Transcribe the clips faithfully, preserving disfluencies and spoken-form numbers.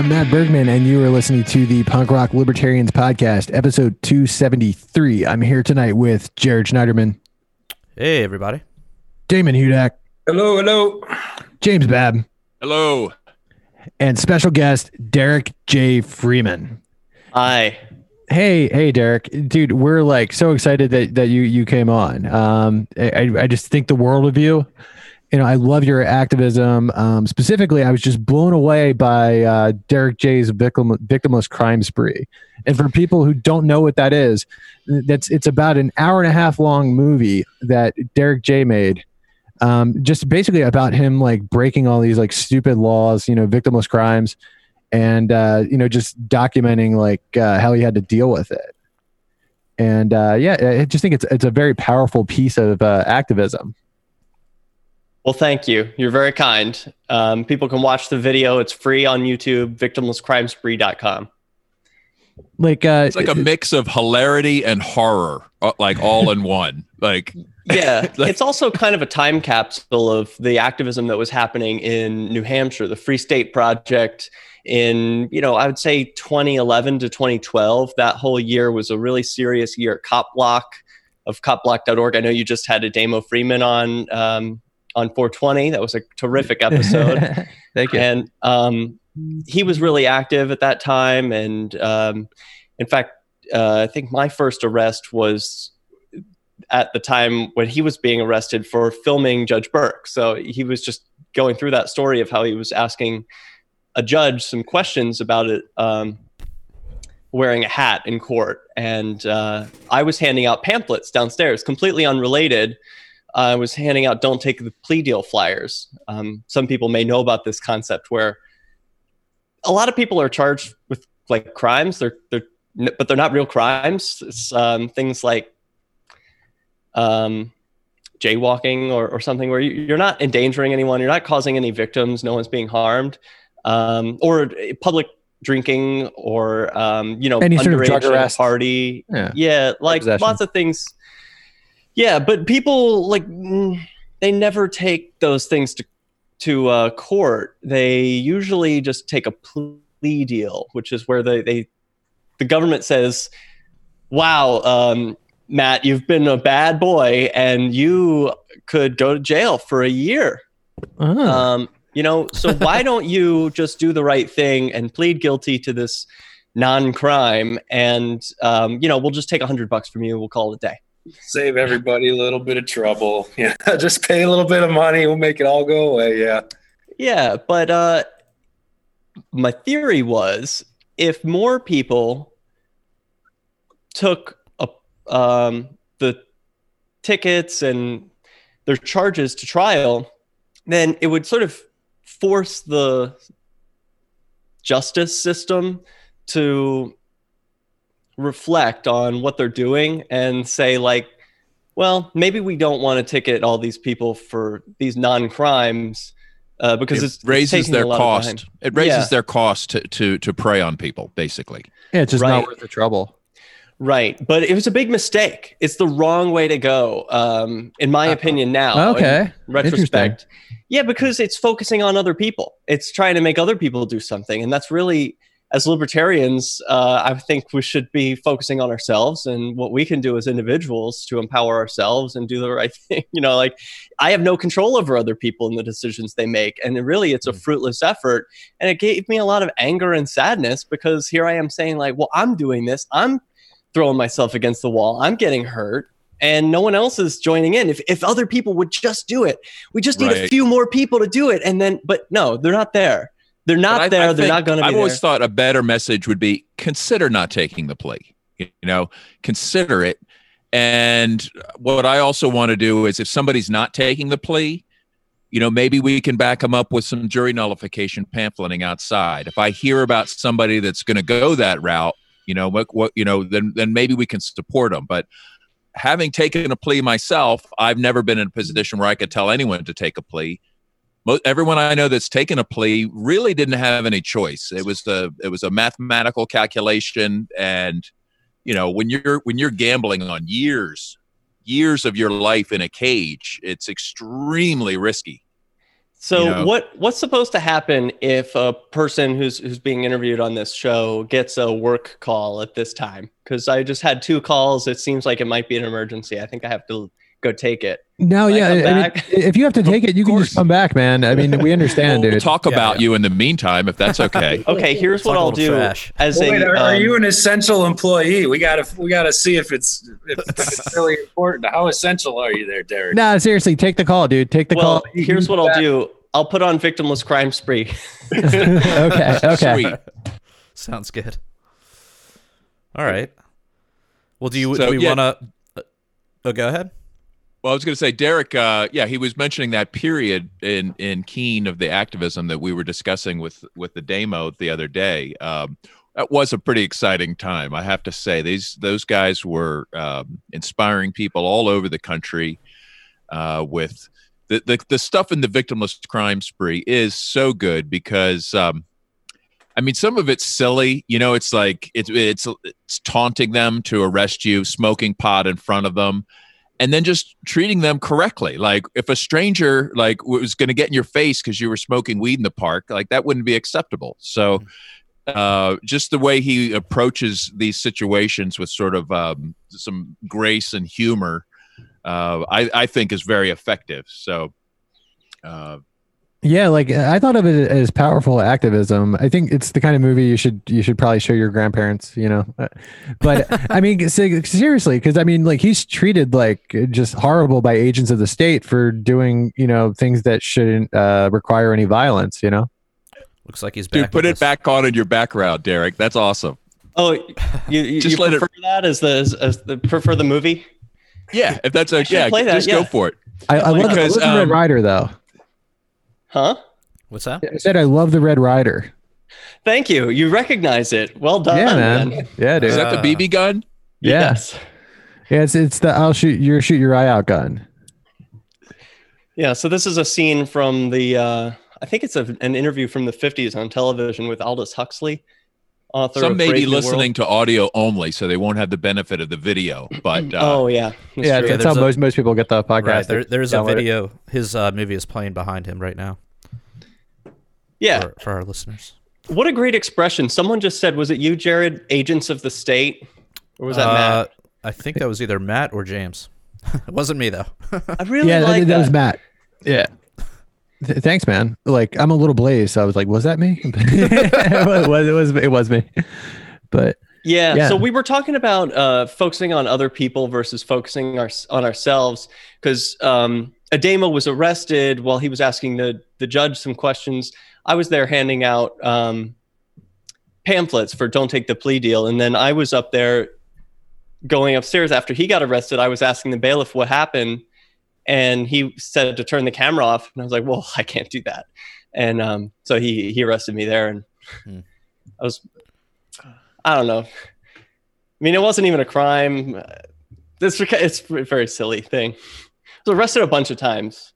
I'm Matt Bergman, and you are listening to the Punk Rock Libertarians Podcast, episode two seventy-three. I'm here tonight with Jared Schneiderman. Hey, everybody. Damon Hudak. Hello, hello. James Babb. Hello. And special guest, Derek J. Freeman. Hi. Hey, hey, Derek. Dude, we're like so excited that, that you, you came on. Um, I, I just think the world of you. You know, I love your activism. Um, specifically, I was just blown away by uh, Derek J.'s victim, victimless crime spree. And for people who don't know what that is, that's it's about an hour and a half long movie that Derek J. made, um, just basically about him like breaking all these like stupid laws, you know, victimless crimes, and uh, you know, just documenting like uh, how he had to deal with it. And uh, yeah, I just think it's it's a very powerful piece of uh, activism. Well, thank you. You're very kind. Um, people can watch the video. It's free on YouTube, victimless crimes free dot com. Like, uh, it's like a mix of hilarity and horror, like all in one. Like, yeah, like, it's also kind of a time capsule of the activism that was happening in New Hampshire, the Free State Project in, you know, I would say twenty eleven to twenty twelve. That whole year was a really serious year. Cop Block of cop block dot org. I know you just had Ademo Freeman on. Um, on four twenty. That was a terrific episode. Thank you. And um, he was really active at that time. And um, in fact, uh, I think my first arrest was at the time when he was being arrested for filming Judge Burke. So he was just going through that story of how he was asking a judge some questions about it, um, wearing a hat in court. And uh, I was handing out pamphlets downstairs, completely unrelated. I was handing out "Don't Take the Plea Deal" flyers. Um, some people may know about this concept, where a lot of people are charged with like crimes, they're they're but they're not real crimes. It's, um, things like um, jaywalking or, or something, where you, you're not endangering anyone, you're not causing any victims, no one's being harmed, um, or public drinking, or um, you know, any sort of drug arrest, party, yeah, yeah like possession. Lots of things. Yeah, but people, like, they never take those things to to uh, court. They usually just take a plea deal, which is where they, they the government says, wow, um, Matt, you've been a bad boy, and you could go to jail for a year. Uh-huh. Um, you know, so why don't you just do the right thing and plead guilty to this non-crime, and, um, you know, we'll just take a hundred bucks from you, we'll call it a day. Save everybody a little bit of trouble. Yeah, just pay a little bit of money. We'll make it all go away. Yeah. Yeah. But uh, my theory was, if more people took a, um, the tickets and their charges to trial, then it would sort of force the justice system to reflect on what they're doing and say, like, well, maybe we don't want to ticket all these people for these non-crimes, uh, because it it's raises it's their cost. It raises yeah. their cost to, to to prey on people, basically. Yeah, it's just right. not worth the trouble. Right, but it was a big mistake. It's the wrong way to go, um, in my uh-huh. opinion. Now, okay, in retrospect, yeah, because it's focusing on other people. It's trying to make other people do something, and that's really. As libertarians, uh, I think we should be focusing on ourselves and what we can do as individuals to empower ourselves and do the right thing. You know, like, I have no control over other people and the decisions they make. And it really, it's a fruitless effort. And it gave me a lot of anger and sadness, because here I am saying, like, well, I'm doing this. I'm throwing myself against the wall. I'm getting hurt. And no one else is joining in. If if other people would just do it, we just need right. a few more people to do it. And then, but no, they're not there. They're not I, there. I they're not going to be I've there. I've always thought a better message would be, consider not taking the plea. You know, consider it. And what I also want to do is, if somebody's not taking the plea, you know, maybe we can back them up with some jury nullification pamphleting outside. If I hear about somebody that's going to go that route, you know, what, what, you know, then then maybe we can support them. But having taken a plea myself, I've never been in a position where I could tell anyone to take a plea. Most, everyone I know that's taken a plea really didn't have any choice. It was the it was a mathematical calculation, and you know, when you're when you're gambling on years, years of your life in a cage, it's extremely risky. So you know, what what's supposed to happen if a person who's who's being interviewed on this show gets a work call at this time? Because I just had two calls. It seems like it might be an emergency. I think I have to go take it. No, yeah. I I mean, if you have to take it, you can just come back, man. I mean, we understand. We'll dude. talk yeah, about yeah. you in the meantime, if that's okay. Okay, here's it's what like I'll do. Trash. As well, a, wait, are, um, are you an essential employee? We gotta we gotta see if it's if it's really important. How essential are you there, Derek? No, nah, seriously, take the call, dude. Take the well, call. Here's what I'll do. I'll put on Victimless Crime Spree. okay. Okay. Sweet. Sounds good. All right. Well, do you so, do we yeah. wanna? Oh, go ahead. Well, I was going to say, Derek, uh, yeah, he was mentioning that period in, in Keene of the activism that we were discussing with, with the demo the other day. Um, that was a pretty exciting time, I have to say. These Those guys were um, inspiring people all over the country uh, with the, the, the stuff in the Victimless Crime Spree is so good because... Um, I mean, some of it's silly, you know, it's like it's, it's, it's taunting them to arrest you, smoking pot in front of them. And then just treating them correctly. Like if a stranger like was going to get in your face because you were smoking weed in the park, like that wouldn't be acceptable. So uh, just the way he approaches these situations with sort of um, some grace and humor, uh, I, I think is very effective. So uh, yeah, like I thought of it as powerful activism. I think it's the kind of movie you should you should probably show your grandparents, you know. But I mean, seriously, because I mean, like he's treated like just horrible by agents of the state for doing, you know, things that shouldn't uh, require any violence, you know. Looks like he's back. Dude, put it back on in your background, Derek. That's awesome. Oh, you, you, just you let prefer it... that as the as the prefer the movie? Yeah, if that's okay, yeah, play that, just yeah. go for it. I, I love because, I love um, Red Rider though. Huh? What's that? I said I love the Red Rider. Thank you. You recognize it. Well done. Yeah, man. man. Yeah, dude. Is that the B B gun? Yeah. Yes. Yeah, it's it's the I'll shoot your shoot your eye out gun. Yeah. So this is a scene from the uh, I think it's a, an interview from the fifties on television with Aldous Huxley. Author Some of may be listening to audio only, so they won't have the benefit of the video. But uh, oh yeah, that's yeah, that's how a, most most people get the podcast. Right, there, there's a video. It. His uh, movie is playing behind him right now. Yeah, for, for our listeners. What a great expression! Someone just said, "Was it you, Jared? Agents of the state, or was that uh, Matt?" I think that was either Matt or James. It wasn't me though. I really yeah, like that. That was Matt. Yeah. Thanks, man. Like I'm a little blazed, so I was like, "Was that me?" it was. It was. It was me. But yeah, yeah. So we were talking about uh, focusing on other people versus focusing our, on ourselves because um, Ademo was arrested while he was asking the the judge some questions. I was there handing out um, pamphlets for "Don't Take the Plea Deal," and then I was up there going upstairs after he got arrested. I was asking the bailiff what happened. And he said to turn the camera off. And I was like, well, I can't do that. And um, so he, he arrested me there. And mm. I was, I don't know. I mean, it wasn't even a crime. This It's a very silly thing. I was arrested a bunch of times.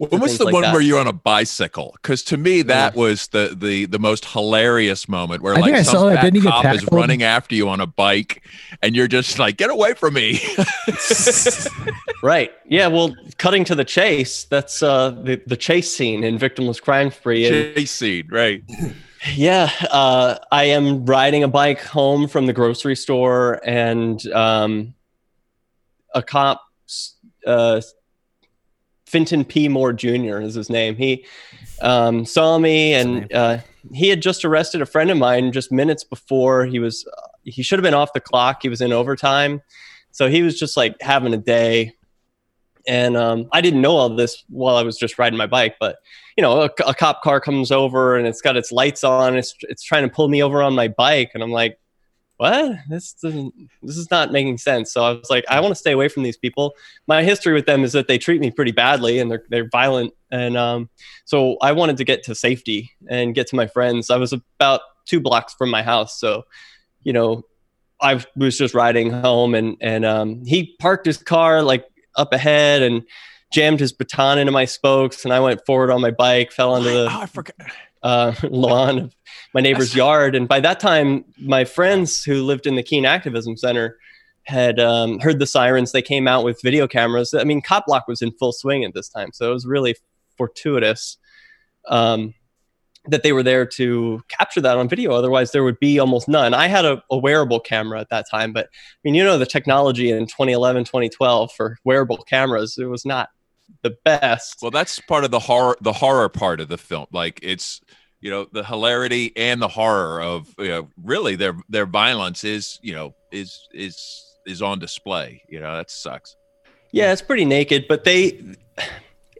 When was the like one that. where you're on a bicycle? Because to me, that yeah. was the, the the most hilarious moment where I like some fat cop is running after you on a bike, and you're just like, get away from me. Right. Yeah, well, cutting to the chase, that's uh, the, the chase scene in Victimless Crime Spree. And, chase scene, right. Yeah, uh, I am riding a bike home from the grocery store, and um, a cop... Uh, Finton P. Moore Junior is his name. He um, saw me, and uh, he had just arrested a friend of mine just minutes before. He was uh, he should have been off the clock. He was in overtime, so he was just like having a day. And um, I didn't know all this while I was just riding my bike. But you know, a, a cop car comes over, and it's got its lights on. It's it's trying to pull me over on my bike, and I'm like, what? This doesn't, this is not making sense. So I was like, I want to stay away from these people. My history with them is that they treat me pretty badly and they're they're violent. And um, so I wanted to get to safety and get to my friends. I was about two blocks from my house. So, you know, I was just riding home and, and um, he parked his car like up ahead and jammed his baton into my spokes. And I went forward on my bike, fell onto the... Oh, I forgot. Uh, lawn of my neighbor's yard. And by that time, my friends who lived in the Keene Activism Center had um, heard the sirens. They came out with video cameras. I mean, Cop Block was in full swing at this time. So it was really fortuitous. um, that they were there to capture that on video. Otherwise, there would be almost none. I had a, a wearable camera at that time, but I mean, you know, the technology in twenty eleven, twenty twelve for wearable cameras, it was not the best. Well, that's part of the horror, the horror part of the film. Like, it's, you know, the hilarity and the horror of, you know, really their, their violence is, you know, is, is, is on display. You know, that sucks. Yeah, it's pretty naked, but they,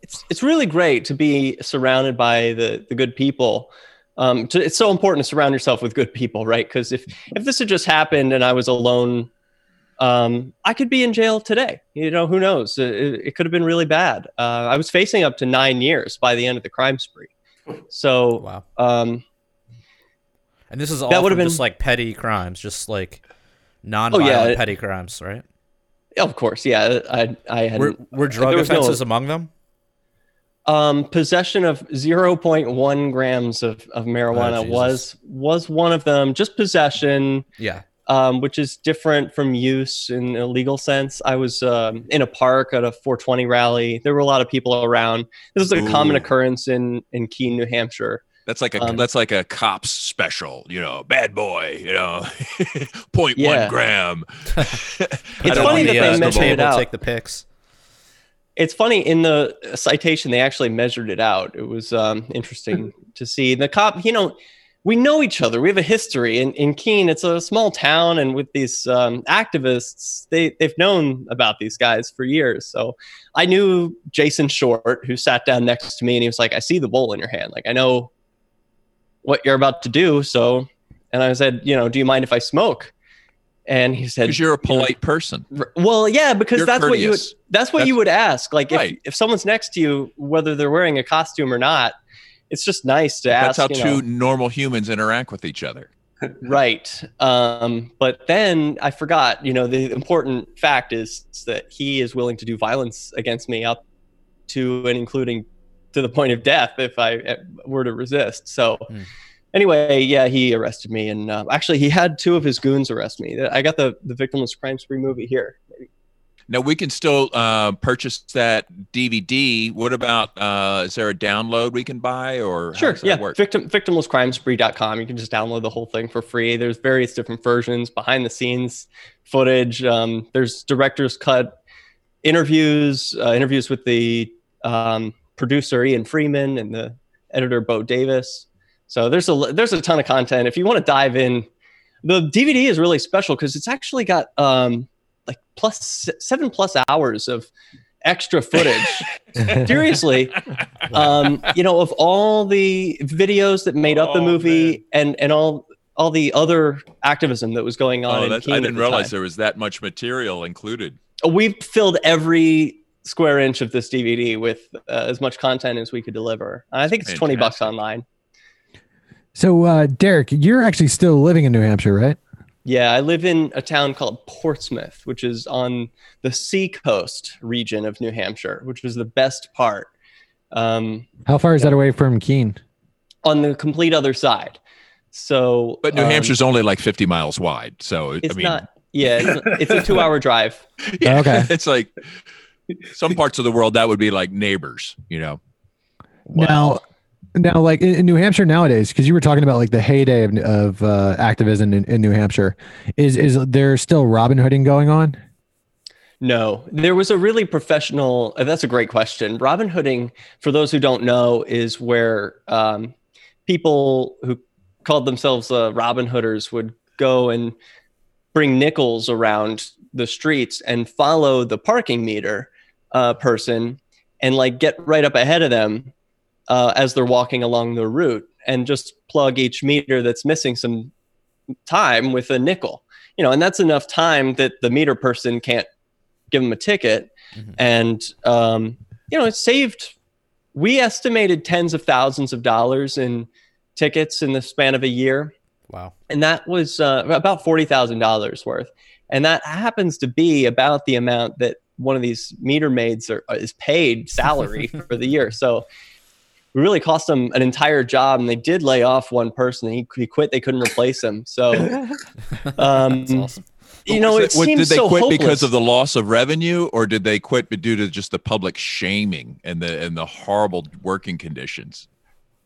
it's it's really great to be surrounded by the, the good people. Um, to, it's so important to surround yourself with good people, right? Because if, if this had just happened and I was alone, um, I could be in jail today. You know, who knows? It, it could have been really bad. Uh, I was facing up to nine years by the end of the crime spree. So, wow. Um, and this is all that would have been just like petty crimes, just like non-violent oh, yeah, petty crimes, right? Of course, yeah. I, I had were, were drug offenses no, among them. Um, possession of zero point one grams of, of marijuana oh, was was one of them. Just possession, yeah. Um, which is different from use in a legal sense. I was um, in a park at a four twenty rally. There were a lot of people around. This is a Ooh. common occurrence in in Keene, New Hampshire. That's like a um, that's like a cops special, you know, bad boy, you know, point yeah. one gram. It's funny that the, they uh, measured the it out. Take the pics. It's funny in the citation they actually measured it out. It was um, interesting to see. And the cop, you know, we know each other. We have a history. In in Keene, it's a small town, and with these um, activists, they they've known about these guys for years. So I knew Jason Short, who sat down next to me, and he was like, "I see the bowl in your hand. Like, I know what you're about to do." So, and I said, you know, "Do you mind if I smoke?" And he said, "Because you're a polite you know, person." Well, yeah, because you're that's courteous. what you would, that's what that's, you would ask. Like, right. if, if someone's next to you, whether they're wearing a costume or not, it's just nice to that's ask. That's how you know, two normal humans interact with each other. Right. Um, but then I forgot. You know, the important fact is that he is willing to do violence against me up to and including to the point of death if I were to resist. So mm. anyway, yeah, he arrested me. And uh, actually, he had two of his goons arrest me. I got the, the Victimless Crime Spree movie here. Now, we can still uh, purchase that D V D. What about, uh, is there a download we can buy? Or Sure, yeah, Victim, victimless crime spree dot com. You can just download the whole thing for free. There's various different versions, behind-the-scenes footage. Um, there's director's cut interviews, uh, interviews with the... Um, producer Ian Freeman and the editor Bo Davis. So there's a there's a ton of content. If you want to dive in, the D V D is really special because it's actually got um, like plus seven plus hours of extra footage. Seriously, um, you know, of all the videos that made up oh, the movie man. and and all all the other activism that was going on. Oh, in Keene I didn't at the realize time. There was that much material included. We've filled every square inch of this D V D with uh, as much content as we could deliver. I think it's Fantastic. twenty bucks online. So, uh, Derek, you're actually still living in New Hampshire, right? Yeah, I live in a town called Portsmouth, which is on the seacoast region of New Hampshire, which was the best part. Um, How far is yeah. that away from Keene? On the complete other side. So, but New um, Hampshire's only like fifty miles wide, so it's I mean, not. Yeah, it's, it's a two-hour drive. Yeah, okay, it's like. Some parts of the world that would be like neighbors, you know. Wow. Now, now, like in New Hampshire nowadays, because you were talking about like the heyday of, of uh, activism in, in New Hampshire, is is there still Robin Hooding going on? No, there was a really professional. Uh, that's a great question. Robin Hooding, for those who don't know, is where um, people who called themselves uh, Robin Hooders would go and bring nickels around the streets and follow the parking meter. Uh, person and like get right up ahead of them uh, as they're walking along the route and just plug each meter that's missing some time with a nickel, you know, and that's enough time that the meter person can't give them a ticket. Mm-hmm. And, um, you know, it saved, we estimated tens of thousands of dollars in tickets in the span of a year. Wow. And that was uh, about forty thousand dollars worth. And that happens to be about the amount that one of these meter maids are, is paid salary for the year. So we really cost them an entire job, and they did lay off one person. And he, he quit. They couldn't replace him. So, um, That's awesome. You know, it, it seems did they so quit hopeless. Because of the loss of revenue, or did they quit due to just the public shaming and the and the horrible working conditions?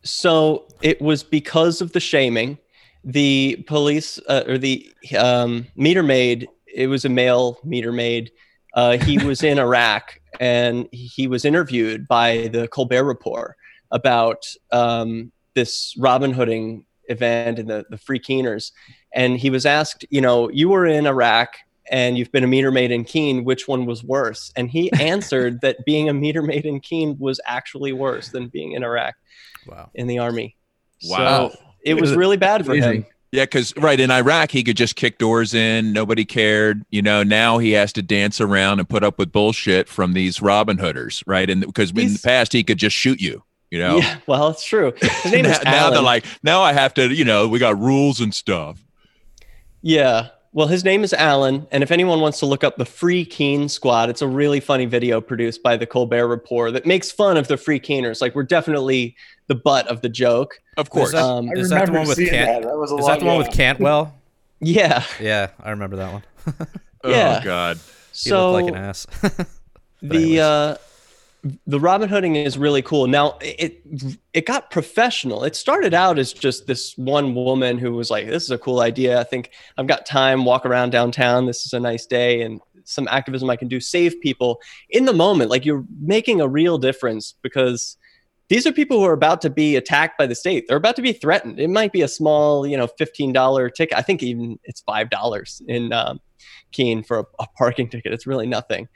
So it was because of the shaming. The police uh, or the um, meter maid, it was a male meter maid. Uh, he was in Iraq, and he was interviewed by the Colbert Report about um, this Robin Hooding event and the, the Free Keeners. And he was asked, you know, you were in Iraq and you've been a meter maid in Keene, which one was worse? And he answered that being a meter maid in Keene was actually worse than being in Iraq. Wow. In the army. Wow. So it was really bad for him. Yeah, because, right, in Iraq, he could just kick doors in. Nobody cared. You know, now he has to dance around and put up with bullshit from these Robin Hooders, right? And because in the past, he could just shoot you, you know? Yeah, well, it's true. His name now, is Alan. Now they're like, now I have to, you know, we got rules and stuff. Yeah. Well, his name is Alan. And if anyone wants to look up the Free Keene Squad, it's a really funny video produced by the Colbert Report that makes fun of the Free Keeners. Like, we're definitely the butt of the joke. Of course. Is that, um, is that the one with Cant- that. That was a is that the one with Cantwell? Yeah. Yeah, I remember that one. Yeah. Oh God. He so looked like an ass. the uh, the Robin Hooding is really cool. Now it it got professional. It started out as just this one woman who was like, "This is a cool idea. I think I've got time. Walk around downtown. This is a nice day, and some activism I can do. Save people in the moment. Like you're making a real difference because." These are people who are about to be attacked by the state. They're about to be threatened. It might be a small, you know, fifteen dollars ticket. I think even it's five dollars in um, Keene for a, a parking ticket. It's really nothing.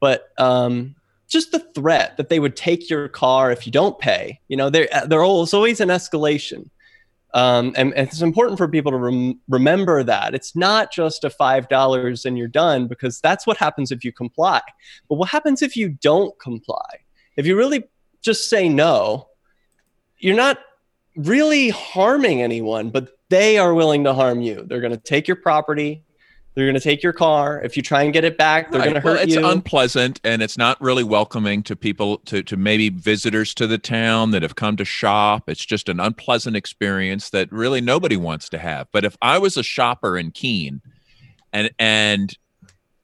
But um, just the threat that they would take your car if you don't pay. You know, there there's always an escalation. Um, and, and it's important for people to rem- remember that. It's not just a five dollars and you're done, because that's what happens if you comply. But what happens if you don't comply? If you really... just say no, you're not really harming anyone, but they are willing to harm you. They're going to take your property. They're going to take your car. If you try and get it back, they're right. going to hurt well, it's you. It's unpleasant, and it's not really welcoming to people, to, to maybe visitors to the town that have come to shop. It's just an unpleasant experience that really nobody wants to have. But if I was a shopper in Keene, and and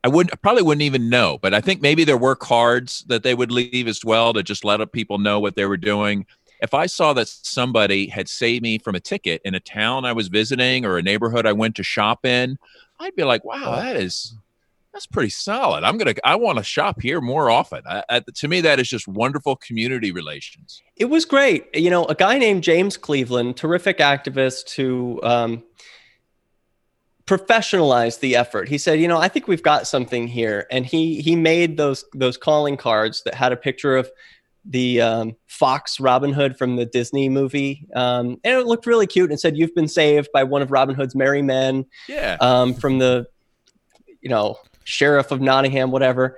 I wouldn't I probably wouldn't even know, but I think maybe there were cards that they would leave as well to just let people know what they were doing. If I saw that somebody had saved me from a ticket in a town I was visiting or a neighborhood I went to shop in, I'd be like, wow, that is that's pretty solid. I'm gonna I want to shop here more often. I, I, to me, that is just wonderful community relations. It was great. You know, a guy named James Cleveland, terrific activist who um, professionalized the effort. He said, you know, I think we've got something here. And he he made those those calling cards that had a picture of the um, Fox Robin Hood from the Disney movie. Um, and it looked really cute and said, you've been saved by one of Robin Hood's merry men. Yeah. Um, from the, you know, sheriff of Nottingham, whatever.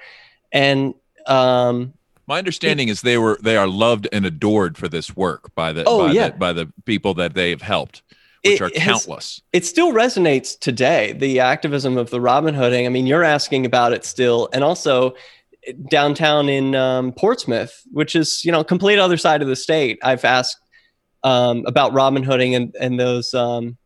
And um, my understanding he, is they were they are loved and adored for this work by the, oh, by, yeah. the by the people that they have helped. Which it are countless. Has, it still resonates today, the activism of the Robin Hooding. I mean, you're asking about it still. And also downtown in um, Portsmouth, which is, you know, complete other side of the state. I've asked um, about Robin Hooding and, and those, um,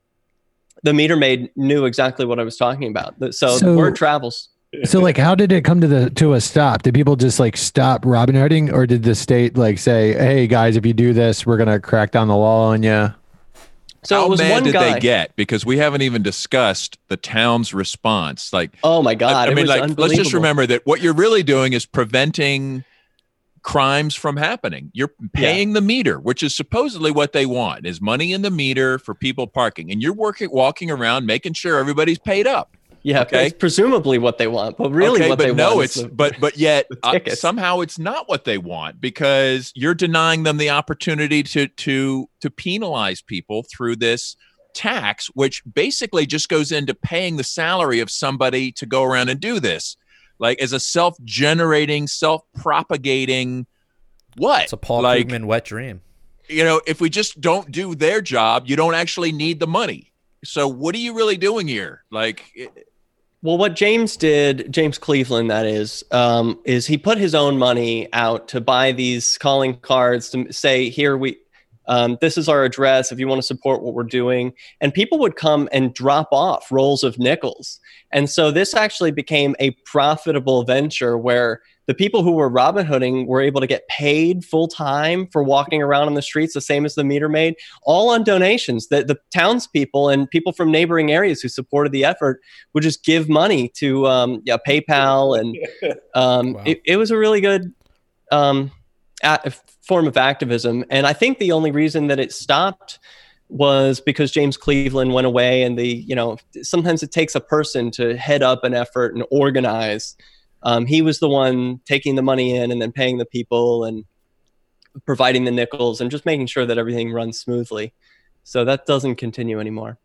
the meter maid knew exactly what I was talking about. So, so the word travels. So like, how did it come to the, to a stop? Did people just like stop Robin Hooding, or did the state like say, hey guys, if you do this, we're going to crack down the law on you? So How it was mad one did guy. They get? Because we haven't even discussed the town's response. Like, oh my God! I, I mean, like, let's just remember that what you're really doing is preventing crimes from happening. You're paying yeah. the meter, which is supposedly what they want, is money in the meter for people parking, and you're working, walking around, making sure everybody's paid up. Yeah, okay? It's presumably what they want, but really, okay, what but they no, want it's, is the, but but yet uh, somehow it's not what they want, because you're denying them the opportunity to to to penalize people through this tax, which basically just goes into paying the salary of somebody to go around and do this, like as a self-generating, self-propagating what? It's a Paul like, Krugman wet dream. You know, if we just don't do their job, you don't actually need the money. So what are you really doing here? Like. It, Well, what James did, James Cleveland, that is, um, is he put his own money out to buy these calling cards to say, here, we, um, this is our address if you want to support what we're doing. And people would come and drop off rolls of nickels. And so this actually became a profitable venture where the people who were Robin Hooding were able to get paid full time for walking around on the streets, the same as the meter maid, all on donations. The, the townspeople and people from neighboring areas who supported the effort would just give money to um, yeah, PayPal. And um, wow. it, it was a really good um, a form of activism. And I think the only reason that it stopped was because James Cleveland went away, and the, you know, sometimes it takes a person to head up an effort and organize. Um, he was the one taking the money in and then paying the people and providing the nickels and just making sure that everything runs smoothly. So that doesn't continue anymore.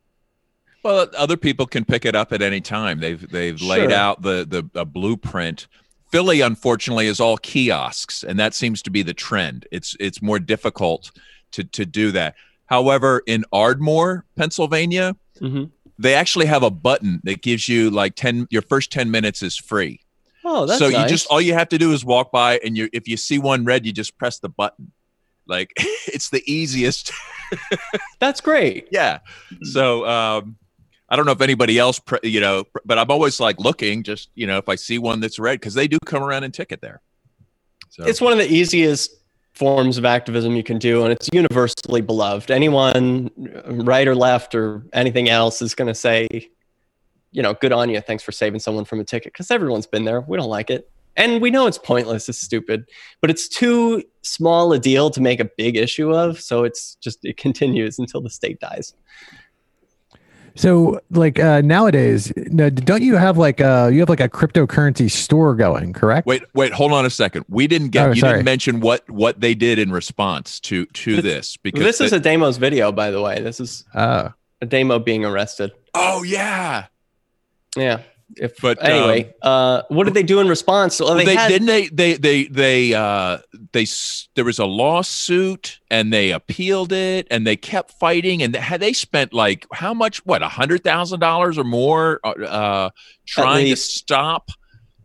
Well, other people can pick it up at any time. They've they've sure. laid out the, the the blueprint. Philly, unfortunately, is all kiosks, and that seems to be the trend. It's it's more difficult to to do that. However, in Ardmore, Pennsylvania, mm-hmm. they actually have a button that gives you like ten. Your first ten minutes is free. Oh, that's so nice. You just, all you have to do is walk by, and you, if you see one red, you just press the button. Like, it's the easiest. That's great. Yeah. So um, I don't know if anybody else, pre- you know, pre- but I'm always like looking, just, you know, if I see one that's red, because they do come around and ticket there. So it's one of the easiest forms of activism you can do, and it's universally beloved. Anyone, right or left or anything else, is going to say, you know, good on you. Thanks for saving someone from a ticket. Because everyone's been there. We don't like it. And we know it's pointless. It's stupid. But it's too small a deal to make a big issue of. So it's just, it continues until the state dies. So like uh, nowadays, no, don't you have like a, you have like a cryptocurrency store going, correct? Wait, wait, hold on a second. We didn't get, oh, you sorry. didn't mention what, what they did in response to, to this, this. Because this is Ademo's video, by the way. This is uh, Ademo being arrested. Oh, yeah. Yeah. If, but anyway, um, uh, what did they do in response? Well, they, they had, didn't they, they, they, they, uh, they, there was a lawsuit and they appealed it and they kept fighting, and they, had they spent like how much, what, a hundred thousand dollars or more, uh, trying least, to stop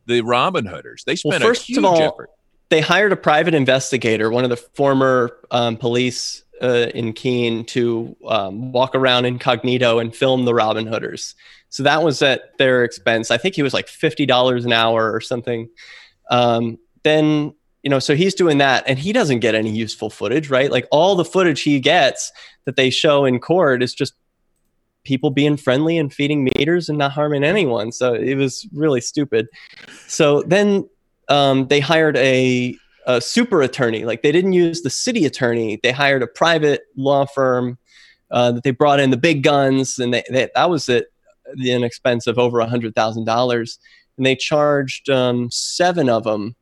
the Robin Hooders. They spent well, first a huge of all, effort. They hired a private investigator, one of the former, um, police, uh, in Keene, to, um, walk around incognito and film the Robin Hooders. So that was at their expense. I think he was like fifty dollars an hour or something. Um, then, you know, so he's doing that, and he doesn't get any useful footage, right? Like, all the footage he gets that they show in court is just people being friendly and feeding meters and not harming anyone. So it was really stupid. So then um, they hired a, a super attorney. Like, they didn't use the city attorney. They hired a private law firm uh, that they brought in the big guns, and they, they, that was it. An expense of over a hundred thousand dollars, and they charged um, seven of them,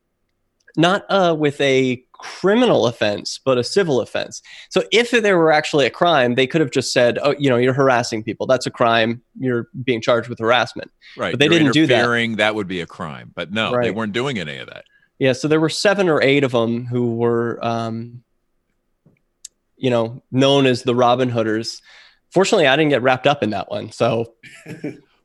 not uh, with a criminal offense, but a civil offense. So if there were actually a crime, they could have just said, "Oh, you know, you're harassing people. That's a crime. You're being charged with harassment." Right. But they you're didn't do that. That would be a crime. But no, right. They weren't doing any of that. Yeah. So there were seven or eight of them who were, um, you know, known as the Robin Hooders. Fortunately, I didn't get wrapped up in that one. So,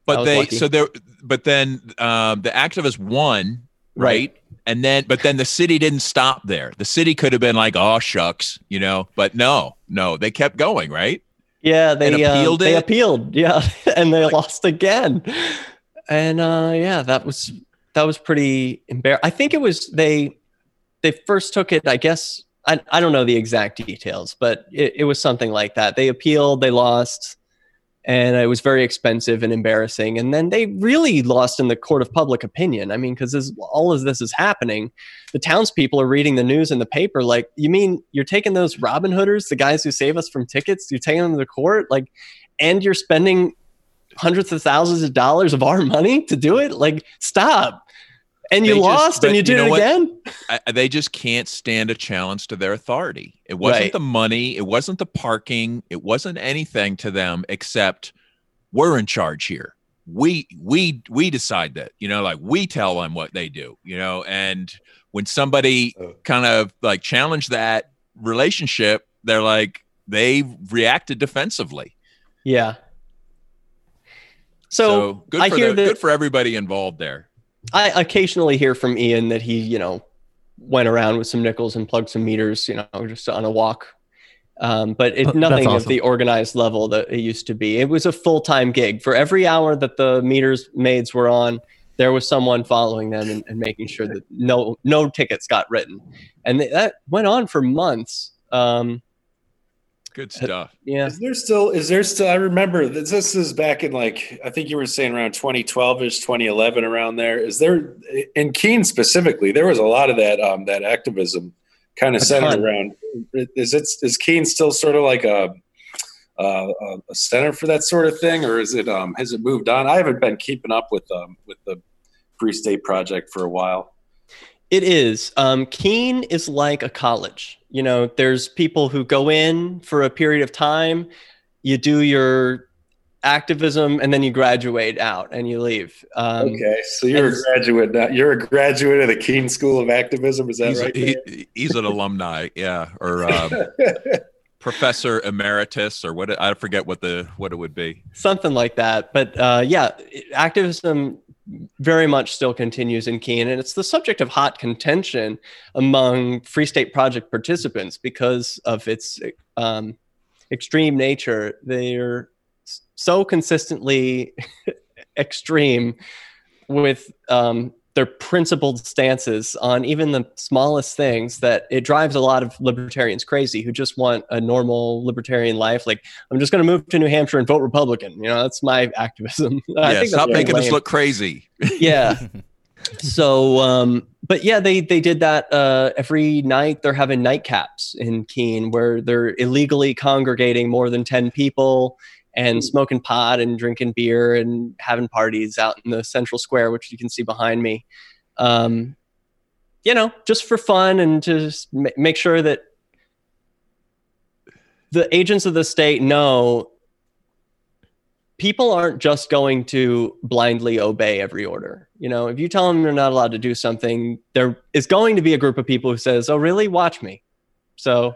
but they, lucky. so there, but then um, the activists won, right? right? And then, but then the city didn't stop there. The city could have been like, "Oh shucks," you know, but no, no, they kept going, right? Yeah, they and appealed. Uh, they it. appealed, yeah, and they like, lost again. And uh, yeah, that was that was pretty embarrassing. I think it was they they first took it, I guess. I, I don't know the exact details, but it, it was something like that. They appealed, they lost, and it was very expensive and embarrassing. And then they really lost in the court of public opinion. I mean, because all of this is happening, the townspeople are reading the news and the paper like, you mean you're taking those Robin Hooders, the guys who save us from tickets, you're taking them to the court, like, and you're spending hundreds of thousands of dollars of our money to do it? Like, stop. And you they lost just, and you did you know it again? I, they just can't stand a challenge to their authority. It wasn't right. the money. It wasn't the parking. It wasn't anything to them except we're in charge here. We we we decide that, you know, like we tell them what they do, you know. And when somebody kind of like challenged that relationship, they're like, they reacted defensively. Yeah. So, so good, I for hear the, that- good for everybody involved there. I occasionally hear from Ian that he, you know, went around with some nickels and plugged some meters, you know, just on a walk. Um, but it's nothing awesome. Of the organized level that it used to be. It was a full-time gig. For every hour that the meters maids were on, there was someone following them and, and making sure that no no tickets got written, and they, that went on for months. Um, Good stuff. Yeah. Is there still? Is there still? I remember this, this is back in like I think you were saying around twenty twelve ish, twenty eleven, around there. Is there in Keene specifically? There was a lot of that um, that activism kind of centered around. Is it? Is Keene still sort of like a Uh, a center for that sort of thing, or is it um, has it moved on? I haven't been keeping up with um, with the Free State Project for a while. It is. Um, Keene is like a college. You know, there's people who go in for a period of time, you do your activism, and then you graduate out and you leave. Um, okay, so you're a graduate now. You're a graduate of the Keene School of Activism. Is that he's right? A, he, he's an alumni, yeah, or. Um, Professor Emeritus, or what? I forget what the what it would be. Something like that. But uh, yeah, activism very much still continues in Keene, and it's the subject of hot contention among Free State Project participants because of its um, extreme nature. They're so consistently extreme with um, their principled stances on even the smallest things that it drives a lot of libertarians crazy who just want a normal libertarian life. Like, I'm just going to move to New Hampshire and vote Republican. You know, that's my activism. Yeah, I think stop making us look crazy. Yeah. So, um, but yeah, they, they did that uh, every night. They're having nightcaps in Keene where they're illegally congregating more than ten people and smoking pot and drinking beer and having parties out in the central square, which you can see behind me, um, you know, just for fun and to just ma- make sure that the agents of the state know people aren't just going to blindly obey every order. You know, if you tell them they're not allowed to do something, there is going to be a group of people who says, oh, really? Watch me. So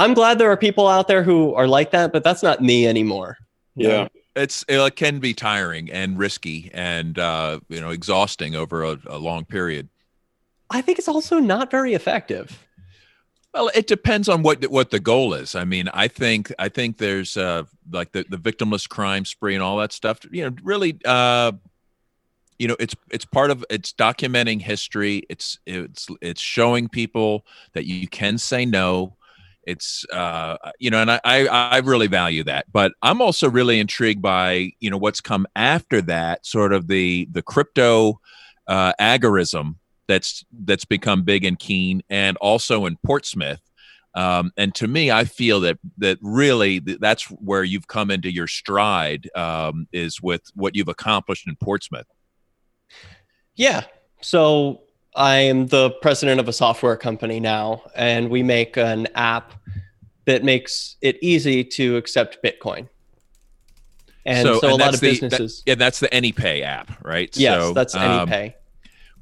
I'm glad there are people out there who are like that, but that's not me anymore. Yeah. It's, it can be tiring and risky and, uh, you know, exhausting over a, a long period. I think it's also not very effective. Well, it depends on what, what the goal is. I mean, I think, I think there's uh, like the, the victimless crime spree and all that stuff, you know, really, uh, you know, it's it's part of it's documenting history. It's, it's, it's showing people that you can say no. It's, uh, you know, and I, I, I really value that, but I'm also really intrigued by, you know, what's come after that, sort of the, the crypto, uh, agorism that's, that's become big in Keene and also in Portsmouth. Um, and to me, I feel that, that really th- that's where you've come into your stride, um, is with what you've accomplished in Portsmouth. Yeah. So I am the president of a software company now, and we make an app that makes it easy to accept Bitcoin. And so, so and a lot of the, businesses. That, yeah, that's the AnyPay app, right? Yes, so, that's um, AnyPay.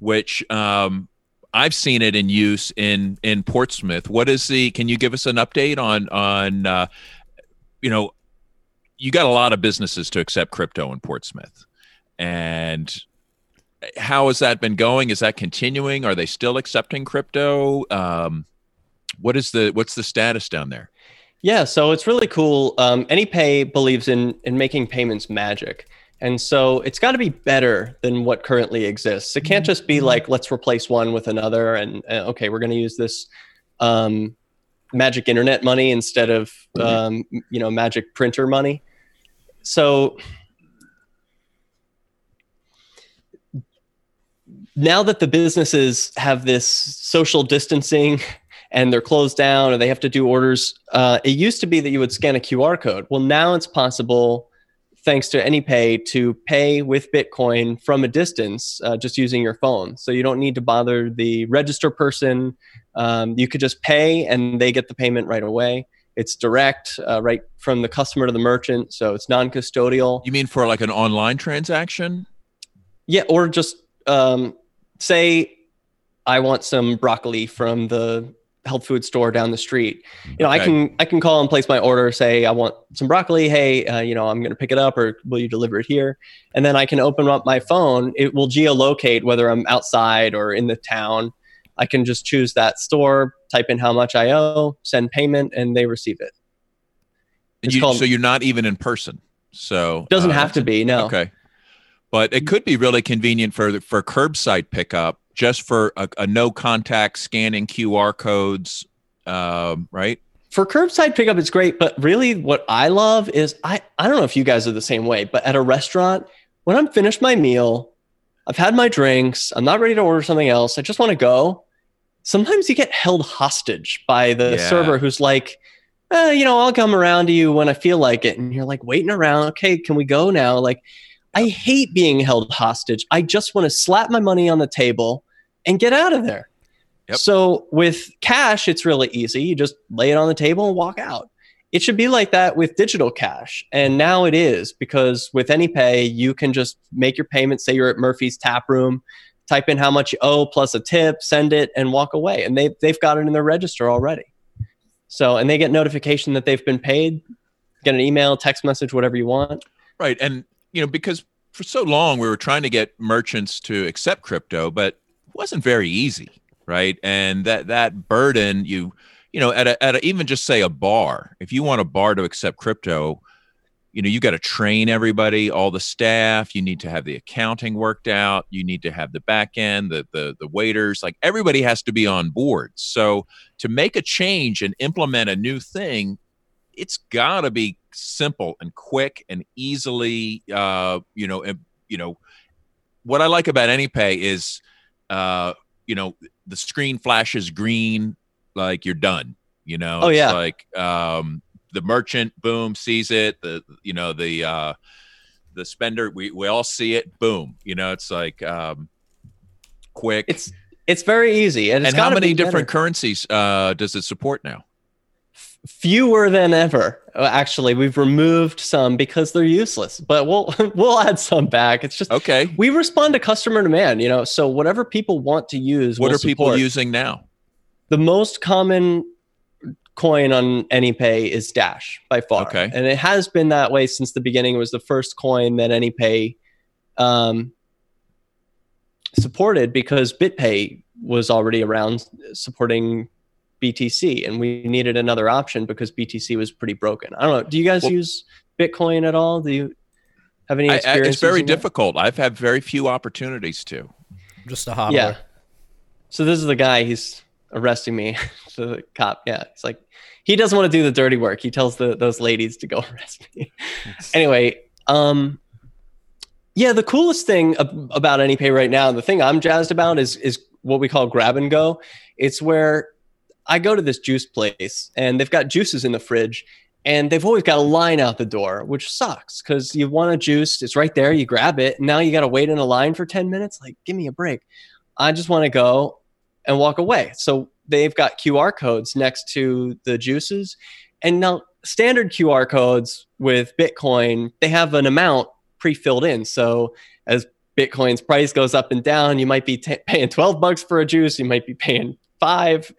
Which um, I've seen it in use in, in Portsmouth. What is the? Can you give us an update on on? Uh, you know, you got a lot of businesses to accept crypto in Portsmouth, and how has that been going? Is that continuing? Are they still accepting crypto? Um, what is the what's the status down there? Yeah, so it's really cool. Um, AnyPay believes in in making payments magic, and so it's got to be better than what currently exists. It can't just be like, let's replace one with another, and uh, okay, we're going to use this um, magic internet money instead of um, mm-hmm. you know magic printer money. So now that the businesses have this social distancing and they're closed down or they have to do orders, uh, it used to be that you would scan a Q R code. Well, now it's possible, thanks to AnyPay, to pay with Bitcoin from a distance uh, just using your phone. So you don't need to bother the register person. Um, you could just pay and they get the payment right away. It's direct, uh, right from the customer to the merchant. So it's non-custodial. You mean for like an online transaction? Yeah, or just... Um, say I want some broccoli from the health food store down the street. You know, okay. I can I can call and place my order, say I want some broccoli. Hey, uh, you know, I'm going to pick it up, or will you deliver it here? And then I can open up my phone. It will geolocate whether I'm outside or in the town. I can just choose that store, type in how much I owe, send payment, and they receive it. You, called, so you're not even in person. So doesn't uh, have to be, no. Okay. But it could be really convenient for for curbside pickup, just for a, a no contact scanning Q R codes, um, right? For curbside pickup, it's great. But really what I love is, I, I don't know if you guys are the same way, but at a restaurant, when I'm finished my meal, I've had my drinks, I'm not ready to order something else, I just want to go. Sometimes you get held hostage by the yeah. server who's like, eh, you know, I'll come around to you when I feel like it. And you're like waiting around. Okay, can we go now? Like, I hate being held hostage. I just want to slap my money on the table and get out of there. Yep. So with cash, it's really easy. You just lay it on the table and walk out. It should be like that with digital cash. And now it is, because with AnyPay, you can just make your payment. Say you're at Murphy's Tap Room, type in how much you owe plus a tip, send it, and walk away. And they, they've got it in their register already. So, and they get notification that they've been paid, get an email, text message, whatever you want. Right. And, you know, because for so long we were trying to get merchants to accept crypto, but it wasn't very easy. Right. And that, that burden, you, you know, at a, at a, even just say a bar, if you want a bar to accept crypto, you know, you got to train everybody, all the staff, you need to have the accounting worked out. You need to have the back end, the, the, the waiters, like everybody has to be on board. So to make a change and implement a new thing, it's gotta be simple and quick and easily, uh, you know, and, you know, what I like about AnyPay is, uh, you know, the screen flashes green, like you're done, you know, oh, it's yeah. like, um, the merchant, boom, sees it. The, you know, the, uh, the spender, we, we all see it. Boom. You know, it's like, um, quick. It's, it's very easy. And, it's and how many different better. currencies, uh, does it support now? F- fewer than ever. Actually, we've removed some because they're useless, but we'll, we'll add some back. It's just, okay. We respond to customer demand, you know, so whatever people want to use. What we'll are people support. using now? The most common coin on AnyPay is Dash by far. Okay. And it has been that way since the beginning. It was the first coin that AnyPay um, supported, because BitPay was already around supporting B T C, and we needed another option because B T C was pretty broken. I don't know. Do you guys well, use Bitcoin at all? Do you have any experience? I, I, it's very difficult. That? I've had very few opportunities to. Just a hobby. Yeah. So this is the guy, he's arresting me to the cop. Yeah. It's like, he doesn't want to do the dirty work. He tells the, those ladies to go arrest me. Yes. Anyway. Um, yeah. The coolest thing ab- about AnyPay right now, the thing I'm jazzed about is, is what we call grab and go. It's where I go to this juice place and they've got juices in the fridge and they've always got a line out the door, which sucks because you want a juice. It's right there. You grab it. And now you got to wait in a line for ten minutes. Like, give me a break. I just want to go and walk away. So they've got Q R codes next to the juices. And now standard Q R codes with Bitcoin, they have an amount pre-filled in. So as Bitcoin's price goes up and down, you might be t- paying twelve bucks for a juice. You might be paying five.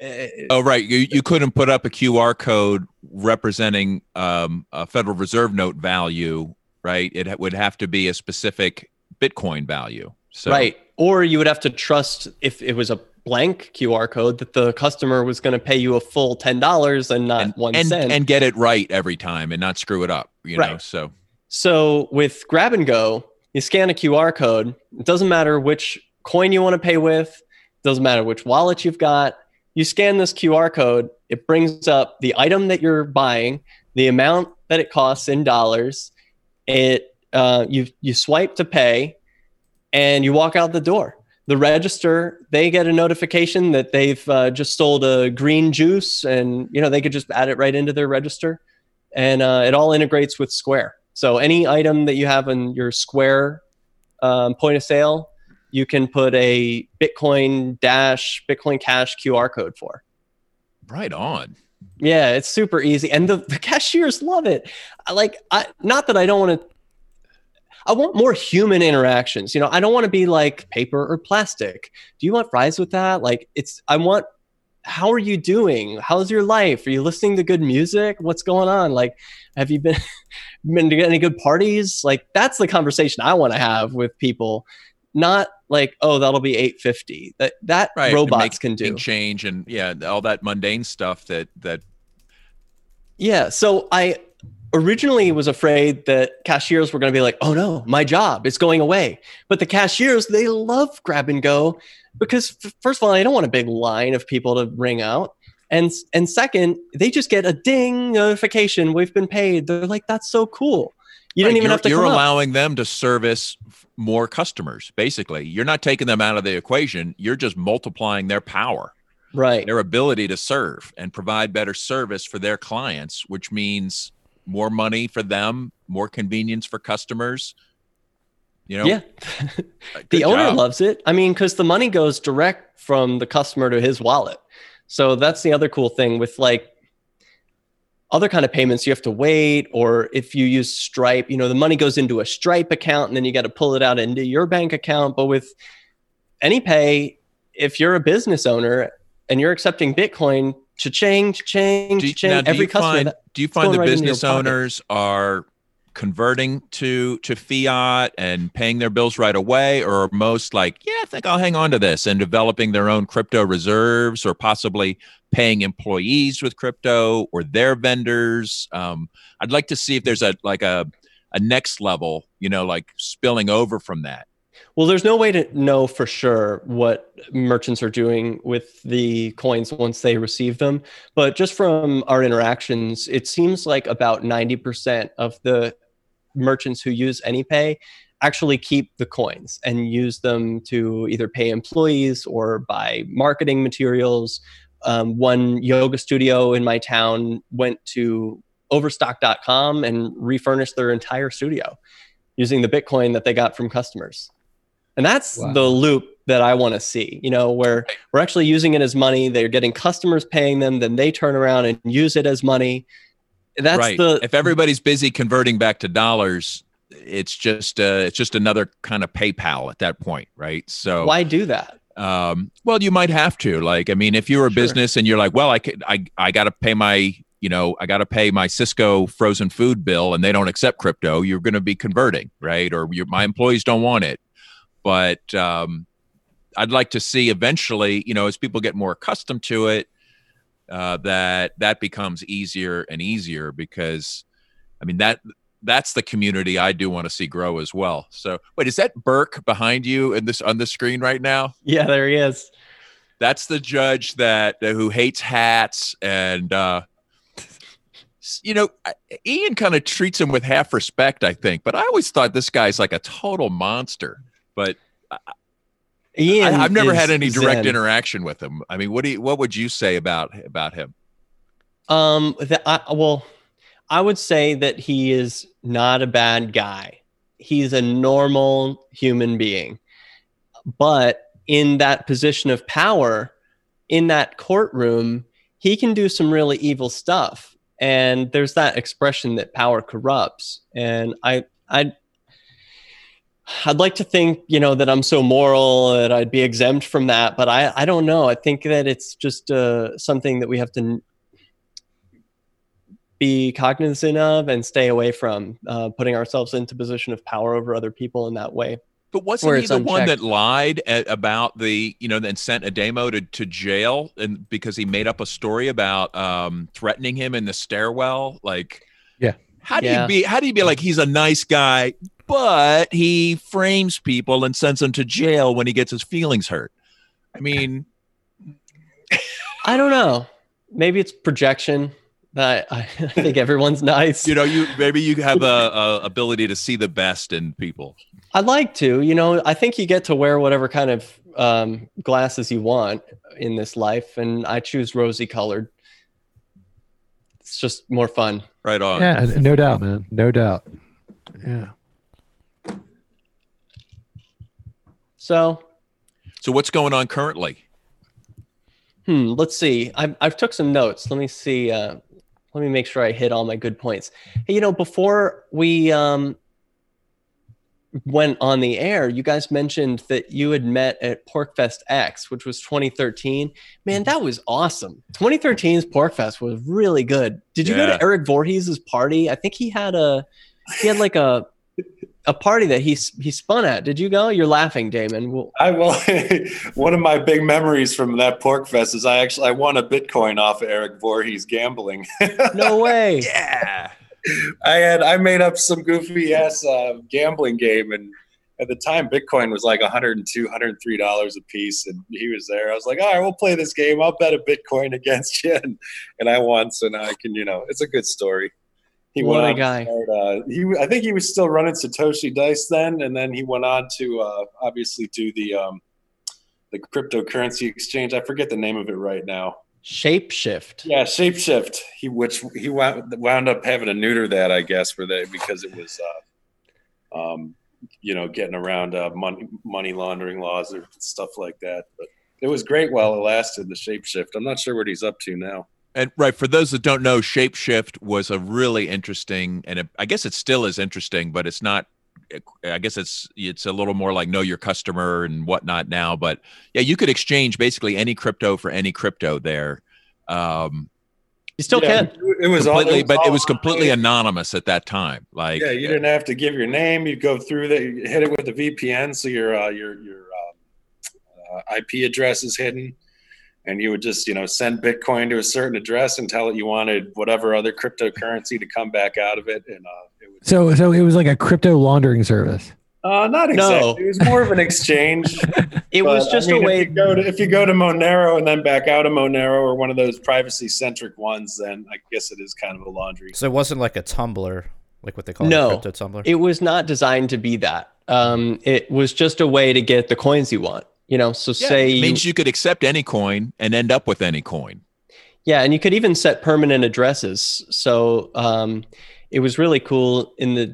Oh, right. You you couldn't put up a Q R code representing um, a Federal Reserve note value, right? It would have to be a specific Bitcoin value. So. Right. Or you would have to trust, if it was a blank Q R code, that the customer was going to pay you a full ten dollars and not and, one and, cent. And get it right every time and not screw it up, you right. know, so. So with Grab and Go, you scan a Q R code. It doesn't matter which coin you want to pay with. Doesn't matter which wallet you've got. You scan this Q R code. It brings up the item that you're buying, the amount that it costs in dollars. It uh, you you swipe to pay and you walk out the door. The register, they get a notification that they've uh, just sold a green juice, and you know they could just add it right into their register, and uh, it all integrates with Square. So any item that you have in your Square um, point of sale, you can put a Bitcoin Dash, Bitcoin Cash Q R code for. Right on. Yeah, it's super easy, and the, the cashiers love it. I like, I, not that I don't want to. I want more human interactions. You know, I don't want to be like paper or plastic. Do you want fries with that? Like it's, I want, how are you doing? How's your life? Are you listening to good music? What's going on? Like, have you been, been to any good parties? Like that's the conversation I want to have with people. Not like, oh, that'll be eight fifty. That, that right. robots make, can do. Change and yeah, all that mundane stuff that, that. Yeah. So I, originally was afraid that cashiers were going to be like, oh no, my job is going away. But the cashiers, they love grab and go because first of all, they don't want a big line of people to ring out. And, and second, they just get a ding notification. We've been paid. They're like, that's so cool. You didn't right, even have to You're come allowing up. them to service more customers, basically. You're not taking them out of the equation. You're just multiplying their power, right? Their ability to serve and provide better service for their clients, which means more money for them, more convenience for customers. You know, yeah. The owner job. loves it. I mean, because the money goes direct from the customer to his wallet. So that's the other cool thing with like other kind of payments, you have to wait, or if you use Stripe, you know, the money goes into a Stripe account and then you got to pull it out into your bank account. But with AnyPay, if you're a business owner and you're accepting Bitcoin, cha-ching, cha-ching, cha-ching, now, every customer. Find, do you find the right business owners are converting to, to fiat and paying their bills right away, or are most like, yeah, I think I'll hang on to this, and developing their own crypto reserves, or possibly paying employees with crypto or their vendors? Um, I'd like to see if there's a like a, a next level, you know, like spilling over from that. Well, there's no way to know for sure what merchants are doing with the coins once they receive them. But just from our interactions, it seems like about ninety percent of the merchants who use AnyPay actually keep the coins and use them to either pay employees or buy marketing materials. Um, one yoga studio in my town went to overstock dot com and refurnished their entire studio using the Bitcoin that they got from customers. And that's wow. the loop that I want to see, you know, where we're actually using it as money. They're getting customers paying them, then they turn around and use it as money. That's right. The, if everybody's busy converting back to dollars, it's just uh, it's just another kind of PayPal at that point, right? So why do that? Um, well, you might have to. Like, I mean, if you're a sure. business and you're like, well, I could, I I got to pay my, you know, I got to pay my Cisco frozen food bill, and they don't accept crypto. You're going to be converting, right? Or your, my employees don't want it. But um, I'd like to see eventually, you know, as people get more accustomed to it, uh, that that becomes easier and easier, because, I mean, that that's the community I do want to see grow as well. So, wait, is that Burke behind you in this on the screen right now? Yeah, there he is. That's the judge that who hates hats and. Uh, You know, Ian kind of treats him with half respect, I think. But I always thought this guy's like a total monster. But I, Ian, I, I've never had any direct zen. interaction with him. I mean, what do you, what would you say about about him? Um, the, I, well, I would say that he is not a bad guy. He's a normal human being, but in that position of power, in that courtroom, he can do some really evil stuff. And there's that expression that power corrupts. And I, I'd, I'd like to think, you know, that I'm so moral that I'd be exempt from that. But I, I don't know. I think that it's just uh, something that we have to be cognizant of and stay away from, uh, putting ourselves into position of power over other people in that way. But wasn't he the unchecked. one that lied at, about the, you know, then sent Ademo to, to jail, and because he made up a story about um, threatening him in the stairwell? Like, yeah, how do yeah. you be? How do you be like, he's a nice guy, but he frames people and sends them to jail when he gets his feelings hurt? I mean, I don't know. Maybe it's projection. I, I think everyone's nice. You know, you maybe you have a, a ability to see the best in people. I'd like to, you know, I think you get to wear whatever kind of um, glasses you want in this life. And I choose rosy colored. It's just more fun. Right on. Yeah, no doubt, man. No doubt. Yeah. So. So what's going on currently? Hmm. Let's see. I've, I've took some notes. Let me see. Uh, Let me make sure I hit all my good points. Hey, you know, before we um, went on the air, you guys mentioned that you had met at Porkfest X, which was twenty thirteen. Man, that was awesome. twenty thirteen's Porkfest was really good. Did you yeah. go to Eric Voorhees' party? I think he had a he had like a a party that he he spun at. Did you go? You're laughing, Damon. We'll- I will. One of my big memories from that Porkfest is I actually I won a Bitcoin off of Eric Voorhees gambling. No way. Yeah. I had I made up some goofy ass uh, gambling game, and at the time Bitcoin was like one hundred two, one hundred three dollars a piece, and he was there. I was like, all right, we'll play this game. I'll bet a Bitcoin against you, and, and I won. So now I can, you know, it's a good story. He what went a guy! Start, uh, he I think he was still running Satoshi Dice then, and then he went on to uh, obviously do the um, the cryptocurrency exchange. I forget the name of it right now. Shapeshift. Yeah, Shapeshift. He which he wound, wound up having to neuter that, I guess, for that because it was, uh, um, you know, getting around uh, money money laundering laws and stuff like that. But it was great while it lasted. The Shapeshift. I'm not sure what he's up to now. And right, for those that don't know, Shapeshift was a really interesting, and it, I guess it still is interesting, but it's not, I guess it's it's a little more like know your customer and whatnot now. But yeah, you could exchange basically any crypto for any crypto there. Um, you still yeah, can. It was completely, all, it was but all it was completely online. Anonymous at that time. Like yeah, you didn't have to give your name. You go through that, you hit it with a V P N, so your uh, your your um, uh, I P address is hidden. And you would just, you know, send Bitcoin to a certain address and tell it you wanted whatever other cryptocurrency to come back out of it. And uh, it would so, so it was like a crypto laundering service. Uh, not exactly. No. It was more of an exchange. It but, was just I mean, a way. If you, go to, if you go to Monero and then back out of Monero or one of those privacy-centric ones, then I guess it is kind of a laundry. So it wasn't like a Tumblr, like what they call no, a crypto Tumblr. It was not designed to be that. Um, it was just a way to get the coins you want. You know, so yeah, say it means you could accept any coin and end up with any coin. Yeah, and you could even set permanent addresses. So um, it was really cool in the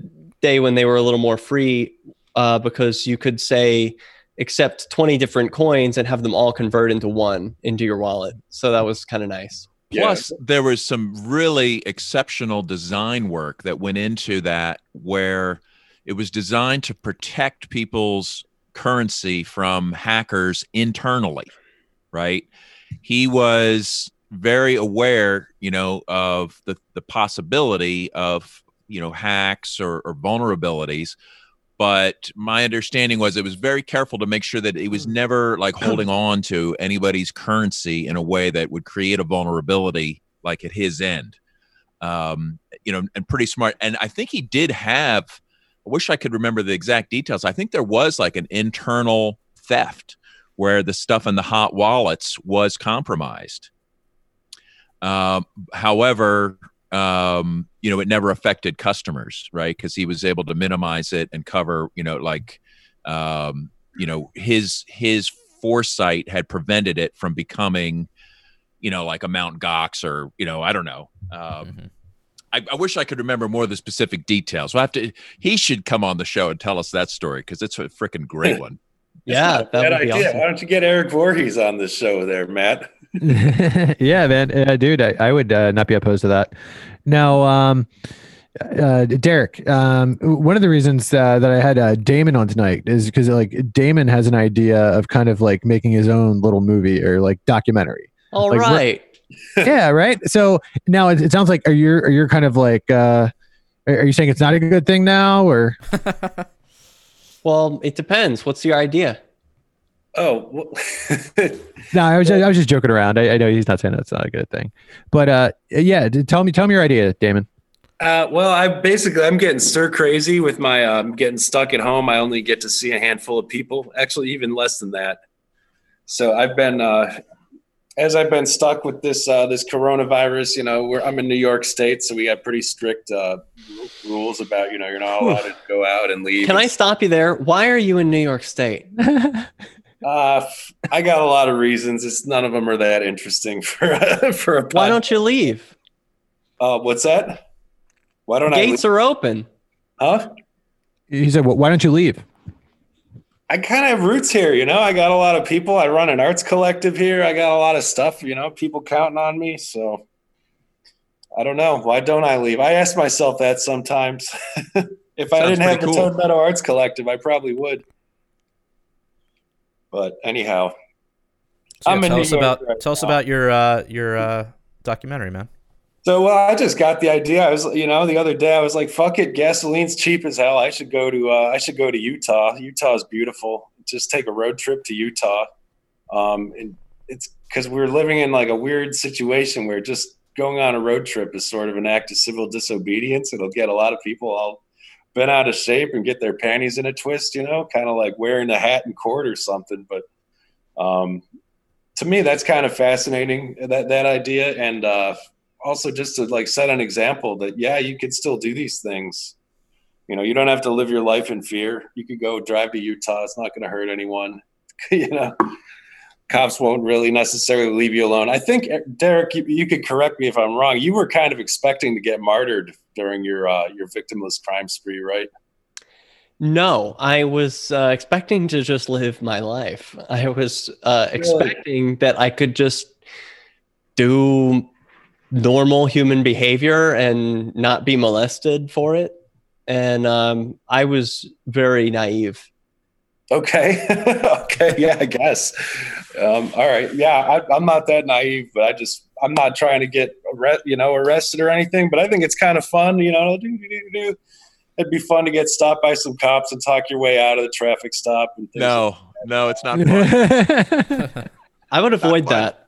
day when they were a little more free, uh, because you could say accept twenty different coins and have them all convert into one into your wallet. So that was kind of nice. Plus, yeah. There was some really exceptional design work that went into that, where it was designed to protect people's currency from hackers internally, right? He was very aware, you know, of the, the possibility of, you know, hacks or, or vulnerabilities. But my understanding was it was very careful to make sure that it was never like holding on to anybody's currency in a way that would create a vulnerability like at his end, um, you know, and pretty smart. And I think he did have I wish I could remember the exact details. I think there was like an internal theft where the stuff in the hot wallets was compromised. Um, however, um, you know, it never affected customers, right? Because he was able to minimize it and cover, you know, like, um, you know, his his foresight had prevented it from becoming, you know, like a Mount Gox or, you know, I don't know. Um, mm-hmm. I, I wish I could remember more of the specific details. We'll have to. He should come on the show and tell us that story because it's a freaking great one. Yeah, that would be awesome. Why don't you get Eric Voorhees on the show there, Matt? Yeah, man, uh, dude, I, I would uh, not be opposed to that. Now, um, uh, Derek, um, one of the reasons uh, that I had uh, Damon on tonight is because like Damon has an idea of kind of like making his own little movie or like documentary. All like, right. Re- yeah, right. So now it, it sounds like are you are you kind of like uh, are you saying it's not a good thing now or? Well, it depends. What's your idea? Oh, well. No, I was I was just joking around. I, I know he's not saying that's not a good thing, but uh, yeah, tell me tell me your idea, Damon. Uh, well, I basically I'm getting stir crazy with my um, getting stuck at home. I only get to see a handful of people, actually, even less than that. So I've been. Uh, As I've been stuck with this uh, this coronavirus, you know, we're, I'm in New York State, so we got pretty strict uh, rules about, you know, you're not allowed to go out and leave. Can I stop you there? Why are you in New York State? uh, I got a lot of reasons. It's none of them are that interesting for for a podcast. Why don't you leave? Uh, what's that? Why don't the I? Gates leave? Are open. Huh? He said, well, "Why don't you leave?" I kind of have roots here, you know, I got a lot of people. I run an arts collective here. I got a lot of stuff, you know, people counting on me. So I don't know. Why don't I leave? I ask myself that sometimes. If I didn't have cool. the Toad Meadow Arts Collective, I probably would. But anyhow, so I'm yeah, in tell New us York about, right Tell now. us about your, uh, your uh, documentary, man. So well, I just got the idea. I was, you know, the other day I was like, "Fuck it, gasoline's cheap as hell. I should go to, uh, I should go to Utah. Utah is beautiful. Just take a road trip to Utah." Um, and it's because we're living in like a weird situation where just going on a road trip is sort of an act of civil disobedience. It'll get a lot of people all bent out of shape and get their panties in a twist, you know, kind of like wearing a hat in court or something. But um, to me, that's kind of fascinating, that, that idea. And uh, also just to like set an example that, yeah, you could still do these things. You know, you don't have to live your life in fear. You could go drive to Utah. It's not going to hurt anyone. You know, cops won't really necessarily leave you alone. I think, Derek, you, you could correct me if I'm wrong. You were kind of expecting to get martyred during your uh, your victimless crime spree, right? No, I was uh, expecting to just live my life. I was uh, really? expecting that I could just do normal human behavior and not be molested for it. And um, I was very naive. Okay. okay. Yeah, I guess. Um, all right. Yeah, I, I'm not that naive, but I just, I'm not trying to get, arre- you know, arrested or anything, but I think it's kind of fun, you know, do, do, do, do. It'd be fun to get stopped by some cops and talk your way out of the traffic stop. And things no, like that. No, it's not fun. I would avoid that.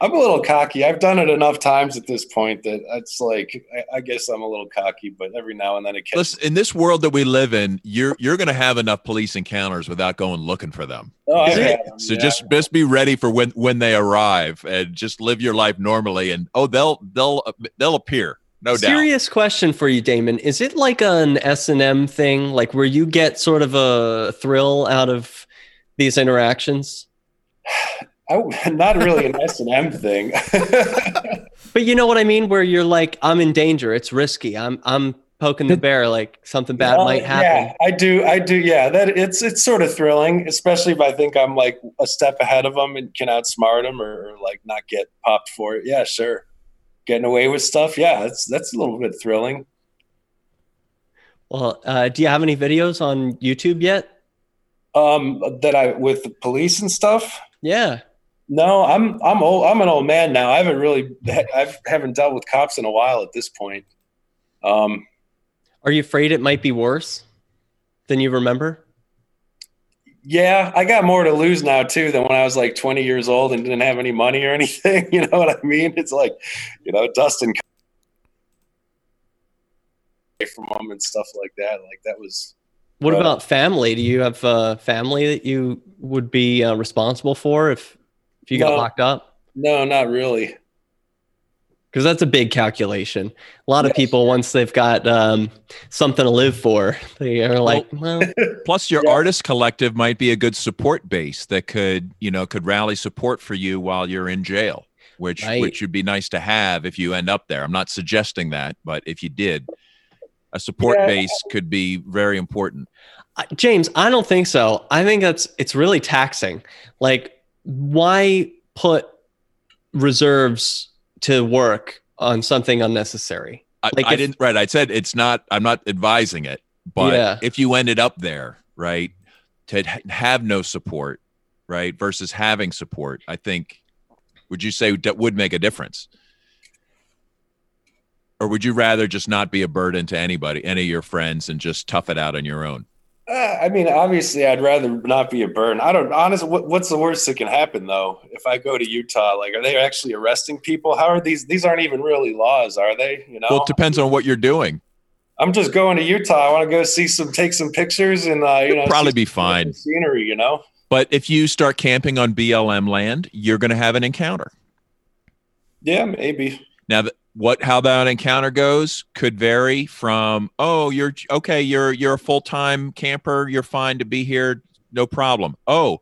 I'm a little cocky. I've done it enough times at this point that it's like, I, I guess I'm a little cocky, but every now and then it catches. Listen, in this world that we live in, you're you're going to have enough police encounters without going looking for them. Oh, yeah. So yeah. just just be ready for when, when they arrive, and just live your life normally. And oh, they'll they'll they'll appear, no doubt. Serious question for you, Damon. Is it like an S and M thing, like where you get sort of a thrill out of these interactions? I, not really an S and M thing. But you know what I mean? Where you're like, I'm in danger. It's risky. I'm I'm poking the bear, like something bad well, might happen. Yeah, I do. I do. Yeah, that it's it's sort of thrilling, especially if I think I'm like a step ahead of them and can outsmart them or, or like not get popped for it. Yeah, sure. Getting away with stuff. Yeah, that's, that's a little bit thrilling. Well, uh, do you have any videos on YouTube yet? Um, that I with the police and stuff? Yeah. No, I'm I'm old. I'm an old man now. I haven't really I haven't dealt with cops in a while at this point. Um, Are you afraid it might be worse than you remember? Yeah, I got more to lose now too than when I was like twenty years old and didn't have any money or anything. You know what I mean? It's like, you know, Dustin from home and stuff like that. Like that was. What uh, about family? Do you have uh, family that you would be uh, responsible for if? You got no, locked up? No, not really. Because that's a big calculation. A lot yes. of people, once they've got um, something to live for, they are like, well. well. Plus, your yeah. artist collective might be a good support base that could, you know, could rally support for you while you're in jail, which right. which would be nice to have if you end up there. I'm not suggesting that, but if you did, a support yeah. base could be very important. Uh, James, I don't think so. I think that's it's really taxing. Like. Why put reserves to work on something unnecessary? Like I, I if, didn't, right. I said, it's not, I'm not advising it, but yeah. if you ended up there, right, to have no support, right, versus having support, I think, would you say that would make a difference? Or would you rather just not be a burden to anybody, any of your friends, and just tough it out on your own? I mean, obviously, I'd rather not be a burden. I don't, honestly, what, what's the worst that can happen, though? If I go to Utah, like, are they actually arresting people? How are these? These aren't even really laws, are they? You know. Well, it depends on what you're doing. I'm just going to Utah. I want to go see some, take some pictures, and uh, you know, probably be fine. Scenery, you know. But if you start camping on B L M land, you're going to have an encounter. Yeah, maybe. Now, what how that encounter goes could vary from oh you're okay you're you're a full-time camper, you're fine to be here, no problem. Oh,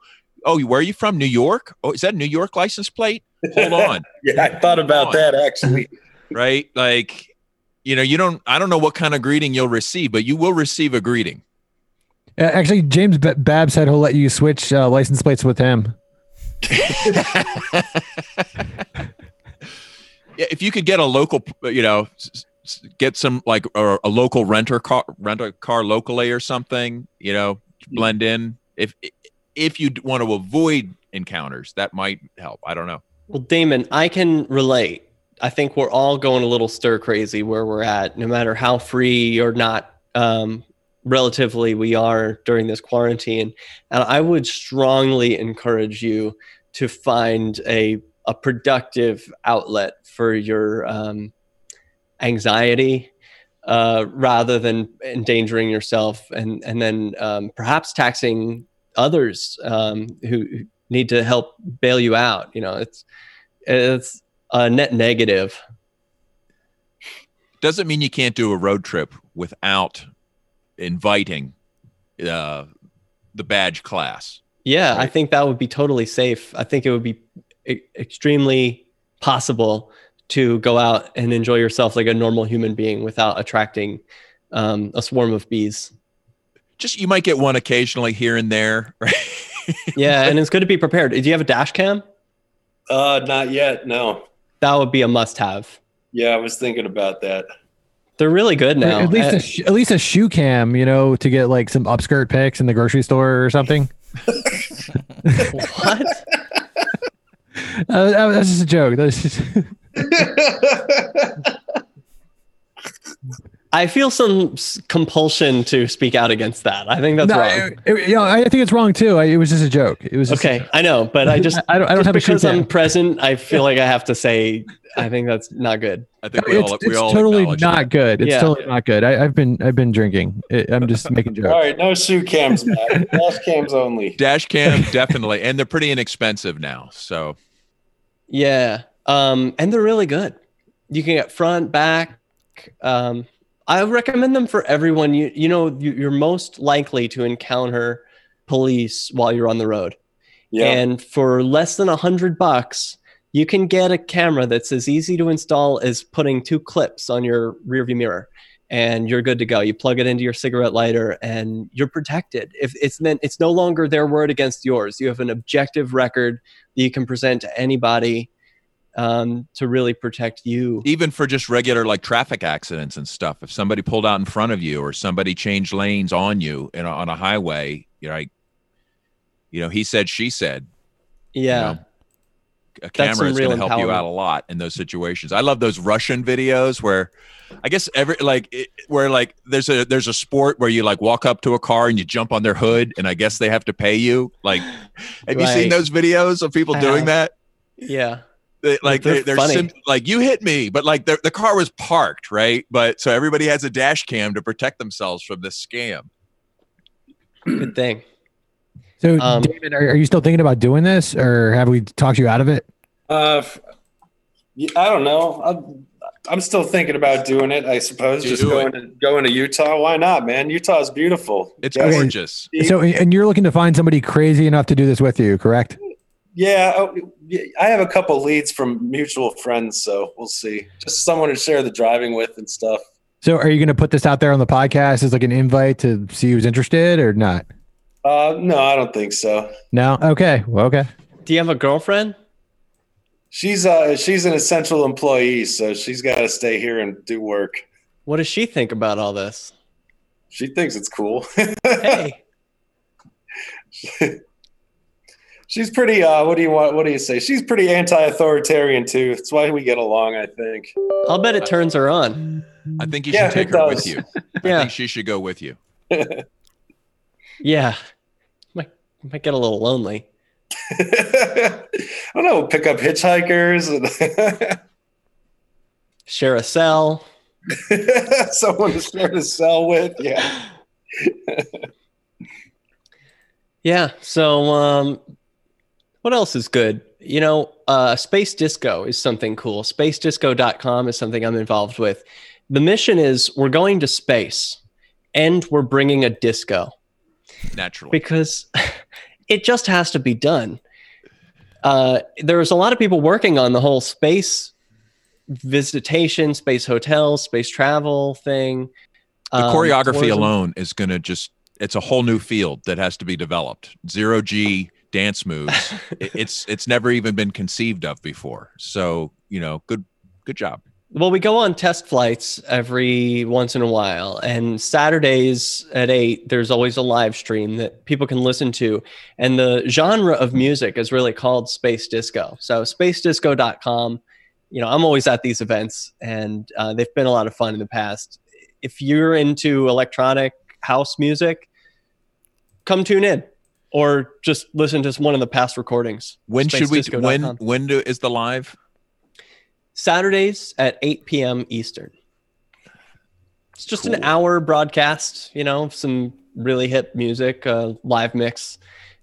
oh, where are you from? New York? Oh, is that a New York license plate? Hold on. yeah, I thought about that actually. Right? Like, you know, you don't I don't know what kind of greeting you'll receive, but you will receive a greeting. Uh, actually, James B- Babb said he'll let you switch uh, license plates with him. If you could get a local, you know, get some like a, a local renter car, rent a car locally or something, you know, blend in. If if you want to avoid encounters, that might help. I don't know. Well, Damon, I can relate. I think we're all going a little stir crazy where we're at, no matter how free or not um, relatively we are during this quarantine. And I would strongly encourage you to find a a productive outlet for your um, anxiety, uh, rather than endangering yourself and, and then um, perhaps taxing others um, who need to help bail you out. You know, it's, it's a net negative. Doesn't mean you can't do a road trip without inviting uh, the badge class. Yeah, right? I think that would be totally safe. I think it would be e- extremely possible to go out and enjoy yourself like a normal human being without attracting um, a swarm of bees. Just, you might get one occasionally here and there, right? Yeah, and it's good to be prepared. Do you have a dash cam? Uh, not yet, no. That would be a must-have. Yeah, I was thinking about that. They're really good now. At least a sh- at least a shoe cam, you know, to get like some upskirt pics in the grocery store or something. What? Uh, that was just a joke. That was just I feel some compulsion to speak out against that. I think that's no, wrong. It, it, you know, I think it's wrong too. I, it was just a joke. It was just okay. A, I know, but I just I don't. I don't have because a I'm present. I feel like I have to say. I think that's not good. I think we it's, all. It's we all totally not it. good. It's yeah. totally not good. I, I've been I've been drinking. I'm just making jokes. All right, no shoe cams, man. Dash cams only. Dash cam definitely, and they're pretty inexpensive now. So. Yeah, um, and they're really good. You can get front, back. Um, I recommend them for everyone. You you know, you, you're most likely to encounter police while you're on the road. Yeah. And for less than a hundred bucks, you can get a camera that's as easy to install as putting two clips on your rearview mirror, and you're good to go. You plug it into your cigarette lighter, and you're protected. If it's then, it's no longer their word against yours. You have an objective record that you can present to anybody. Um, to really protect you. Even for just regular like traffic accidents and stuff. If somebody pulled out in front of you or somebody changed lanes on you in a, on a highway, you know, I, you know, he said, she said. Yeah. You know, a camera is going to help you out a lot in those situations. I love those Russian videos where I guess every like it, where like there's a there's a sport where you like walk up to a car and you jump on their hood and I guess they have to pay you. Like have right. you seen those videos of people I doing have. that? Yeah. They, like they're, they're, they're sim- like you hit me, but like the car was parked, right? But so everybody has a dash cam to protect themselves from this scam. Good thing. So, um, Damon, are, are you still thinking about doing this, or have we talked you out of it? Uh, I don't know. I'm, I'm still thinking about doing it. I suppose just going to, going to Utah. Why not, man? Utah is beautiful. It's okay. Gorgeous. So, and you're looking to find somebody crazy enough to do this with you, correct? Yeah, I have a couple leads from mutual friends, so we'll see. Just someone to share the driving with and stuff. So are you going to put this out there on the podcast as like an invite to see who's interested or not? Uh, no, I don't think so. No? Okay. Well, okay. Do you have a girlfriend? She's uh, she's an essential employee, so she's got to stay here and do work. What does she think about all this? She thinks it's cool. Hey. She's pretty, uh, what do you want? What do you say? She's pretty anti-authoritarian too. That's why we get along, I think. I'll bet it turns her on. I think you should yeah, take her does. with you. Yeah. I think she should go with you. Yeah. Might, might get a little lonely. I don't know. Pick up hitchhikers. And share a cell. Someone to share a cell with. Yeah. Yeah. So, um, what else is good? You know, uh, Space Disco is something cool. space disco dot com is something I'm involved with. The mission is we're going to space and we're bringing a disco. Naturally. Because it just has to be done. Uh, there's a lot of people working on the whole space visitation, space hotels, space travel thing. The choreography um, alone is going to just, it's a whole new field that has to be developed. Zero G dance moves. it's it's never even been conceived of before. So, you know, good good job. Well, we go on test flights every once in a while, and Saturdays at eight, there's always a live stream that people can listen to. And the genre of music is really called space disco. So space disco dot com, you know, I'm always at these events, and uh, they've been a lot of fun in the past. If you're into electronic house music, come tune in. or just listen to one of the past recordings. When should we? When when do is the live? Saturdays at eight p m Eastern. It's just cool. An hour broadcast, you know, some really hip music, uh, live mix,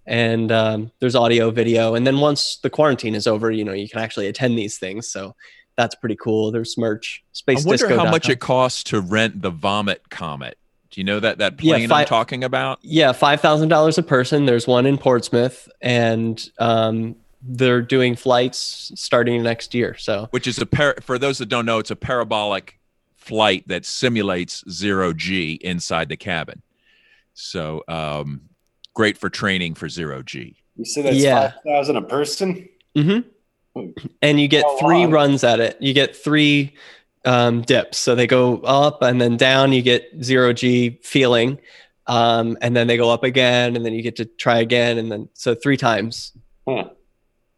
and um, there's audio, video, and then once the quarantine is over, you know, you can actually attend these things. So that's pretty cool. There's merch. Space Disco dot com. I wonder Disco. how much it costs to rent the Vomit Comet. Do you know that that plane yeah, five, I'm talking about? Yeah, five thousand dollars a person. There's one in Portsmouth, and um, they're doing flights starting next year. So, which is a par- for those that don't know, it's a parabolic flight that simulates zero G inside the cabin. So, um, great for training for zero G. You said that's yeah. five thousand dollars a person. Mm-hmm. And you get three runs at it. You get three um, dips. So they go up and then down. You get zero G feeling. Um, and then they go up again. And then you get to try again. And then so three times. Huh.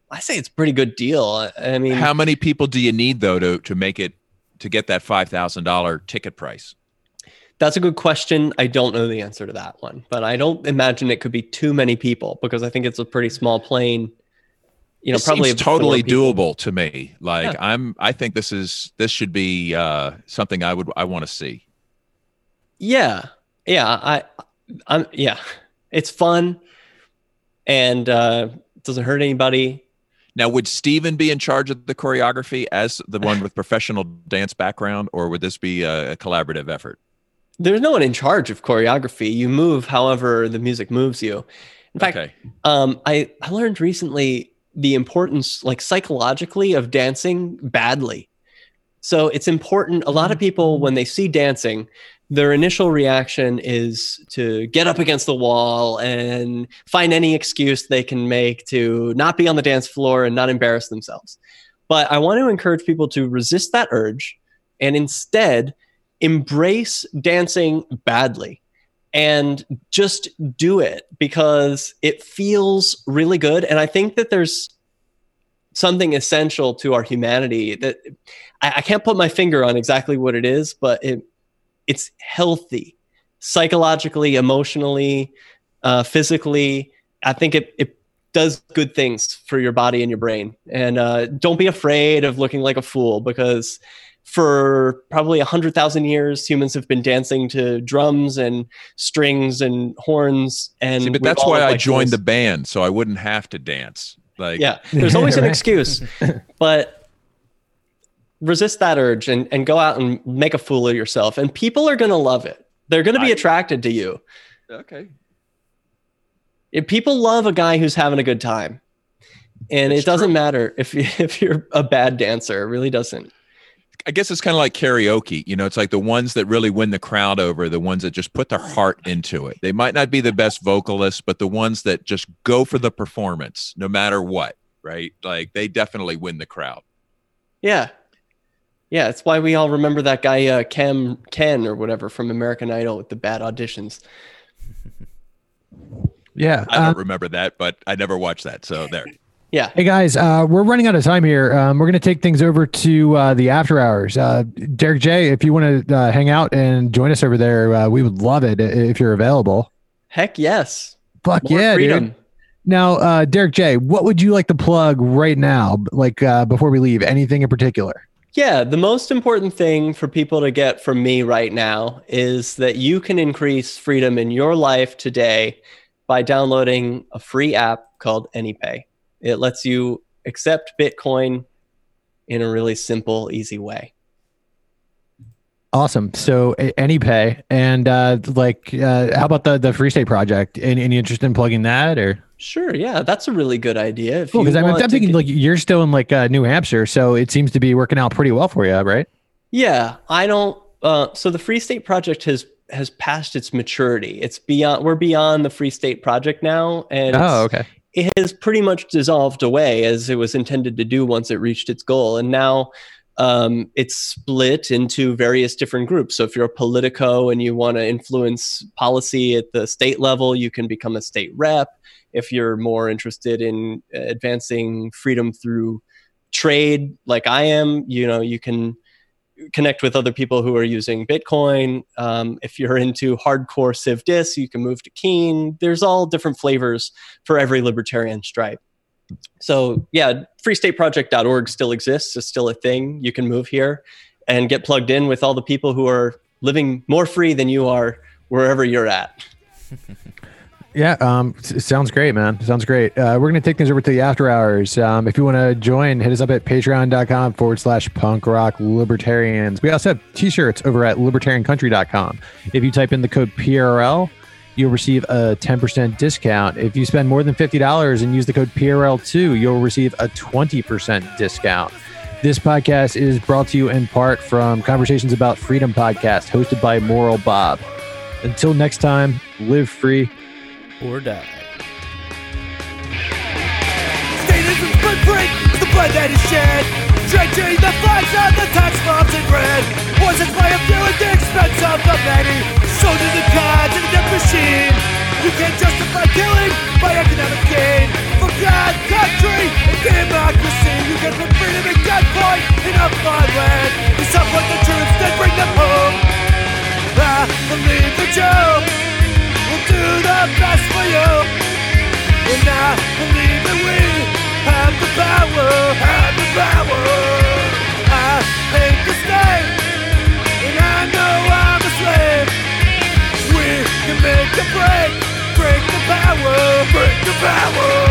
I say it's a pretty good deal. I mean, how many people do you need, though, to, to make it to get that five thousand dollars ticket price? That's a good question. I don't know the answer to that one. But I don't imagine it could be too many people because I think it's a pretty small plane. You know, it probably seems totally doable to me. Like yeah. I'm, I think this is this should be uh, something I would I want to see. Yeah, yeah, I, I'm yeah, it's fun, and uh, it doesn't hurt anybody. Now, would Steven be in charge of the choreography as the one with professional dance background, or would this be a, a collaborative effort? There's no one in charge of choreography. You move however the music moves you. In fact, okay. um, I I learned recently the importance, like psychologically, of dancing badly. So it's important. A lot of people, when they see dancing, their initial reaction is to get up against the wall and find any excuse they can make to not be on the dance floor and not embarrass themselves. But I want to encourage people to resist that urge and instead embrace dancing badly. And just do it because it feels really good. And I think that there's something essential to our humanity that I, I can't put my finger on exactly what it is, but it it's healthy psychologically, emotionally, uh, physically. I think it, it does good things for your body and your brain. And uh, don't be afraid of looking like a fool because for probably one hundred thousand years, humans have been dancing to drums and strings and horns. And See, but that's why I joined the band, so I wouldn't have to dance. Like, yeah, there's always an excuse. But resist that urge and, and go out and make a fool of yourself. And people are going to love it. They're going to be I, attracted to you. Okay. If people love a guy who's having a good time. And that's it doesn't true. matter if, you, if you're a bad dancer. It really doesn't. I guess it's kind of like karaoke. You know, it's like the ones that really win the crowd over, the ones that just put their heart into it. They might not be the best vocalists, but the ones that just go for the performance, no matter what, right? Like they definitely win the crowd. Yeah. Yeah. It's why we all remember that guy, uh, Ken, Ken or whatever from American Idol with the bad auditions. Yeah. I don't um, remember that, but I never watched that. So there. Yeah. Hey guys, uh, we're running out of time here. Um, we're going to take things over to uh, the after hours. Uh, Derek J, if you want to uh, hang out and join us over there, uh, we would love it if you're available. Heck yes. Fuck More yeah, freedom. dude. Now, uh, Derek J, what would you like to plug right now, like uh, before we leave? Anything in particular? Yeah, the most important thing for people to get from me right now is that you can increase freedom in your life today by downloading a free app called AnyPay. It lets you accept Bitcoin in a really simple, easy way. Awesome. So AnyPay and uh, like, uh, how about the, the Free State Project? Any, any interest in plugging that or? Sure. Yeah, that's a really good idea. If cool, because I mean, I'm thinking get... like you're still in like uh, New Hampshire, so it seems to be working out pretty well for you, right? Yeah, I don't. Uh, so the Free State Project has has passed its maturity. It's beyond. We're beyond the Free State Project now, and oh, it's, okay. It has pretty much dissolved away as it was intended to do once it reached its goal. And now um, it's split into various different groups. So if you're a Politico and you want to influence policy at the state level, you can become a state rep. If you're more interested in advancing freedom through trade, like I am, you know, you can connect with other people who are using Bitcoin. Um, if you're into hardcore Civ Dis, you can move to Keene. There's all different flavors for every libertarian stripe. So yeah, free state project dot org still exists. It's still a thing. You can move here and get plugged in with all the people who are living more free than you are wherever you're at. Yeah, um, sounds great, man. Sounds great. Uh, we're going to take things over to the after hours. Um, if you want to join, hit us up at patreon.com forward slash punk rock libertarians. We also have t-shirts over at libertarian country dot com. If you type in the code P R L, you'll receive a ten percent discount. If you spend more than fifty dollars and use the code P R L two, you'll receive a twenty percent discount. This podcast is brought to you in part from Conversations About Freedom podcast, hosted by Moral Bob. Until next time, live free or die. Statism footprint is the blood that is shed. Drenching the flags of the tax mobs in red. Wasn't by a few at the expense of the many. Soldiers and gods in a death machine. You can't justify killing by economic gain. For God, country, and democracy, you can put freedom and gunpoint in a fine land. You support the troops that bring them home. I believe the joke. We'll do the best for you. And I believe that we have the power, have the power. I hate the slave, and I know I'm a slave. We can make a break, break the power, break the power.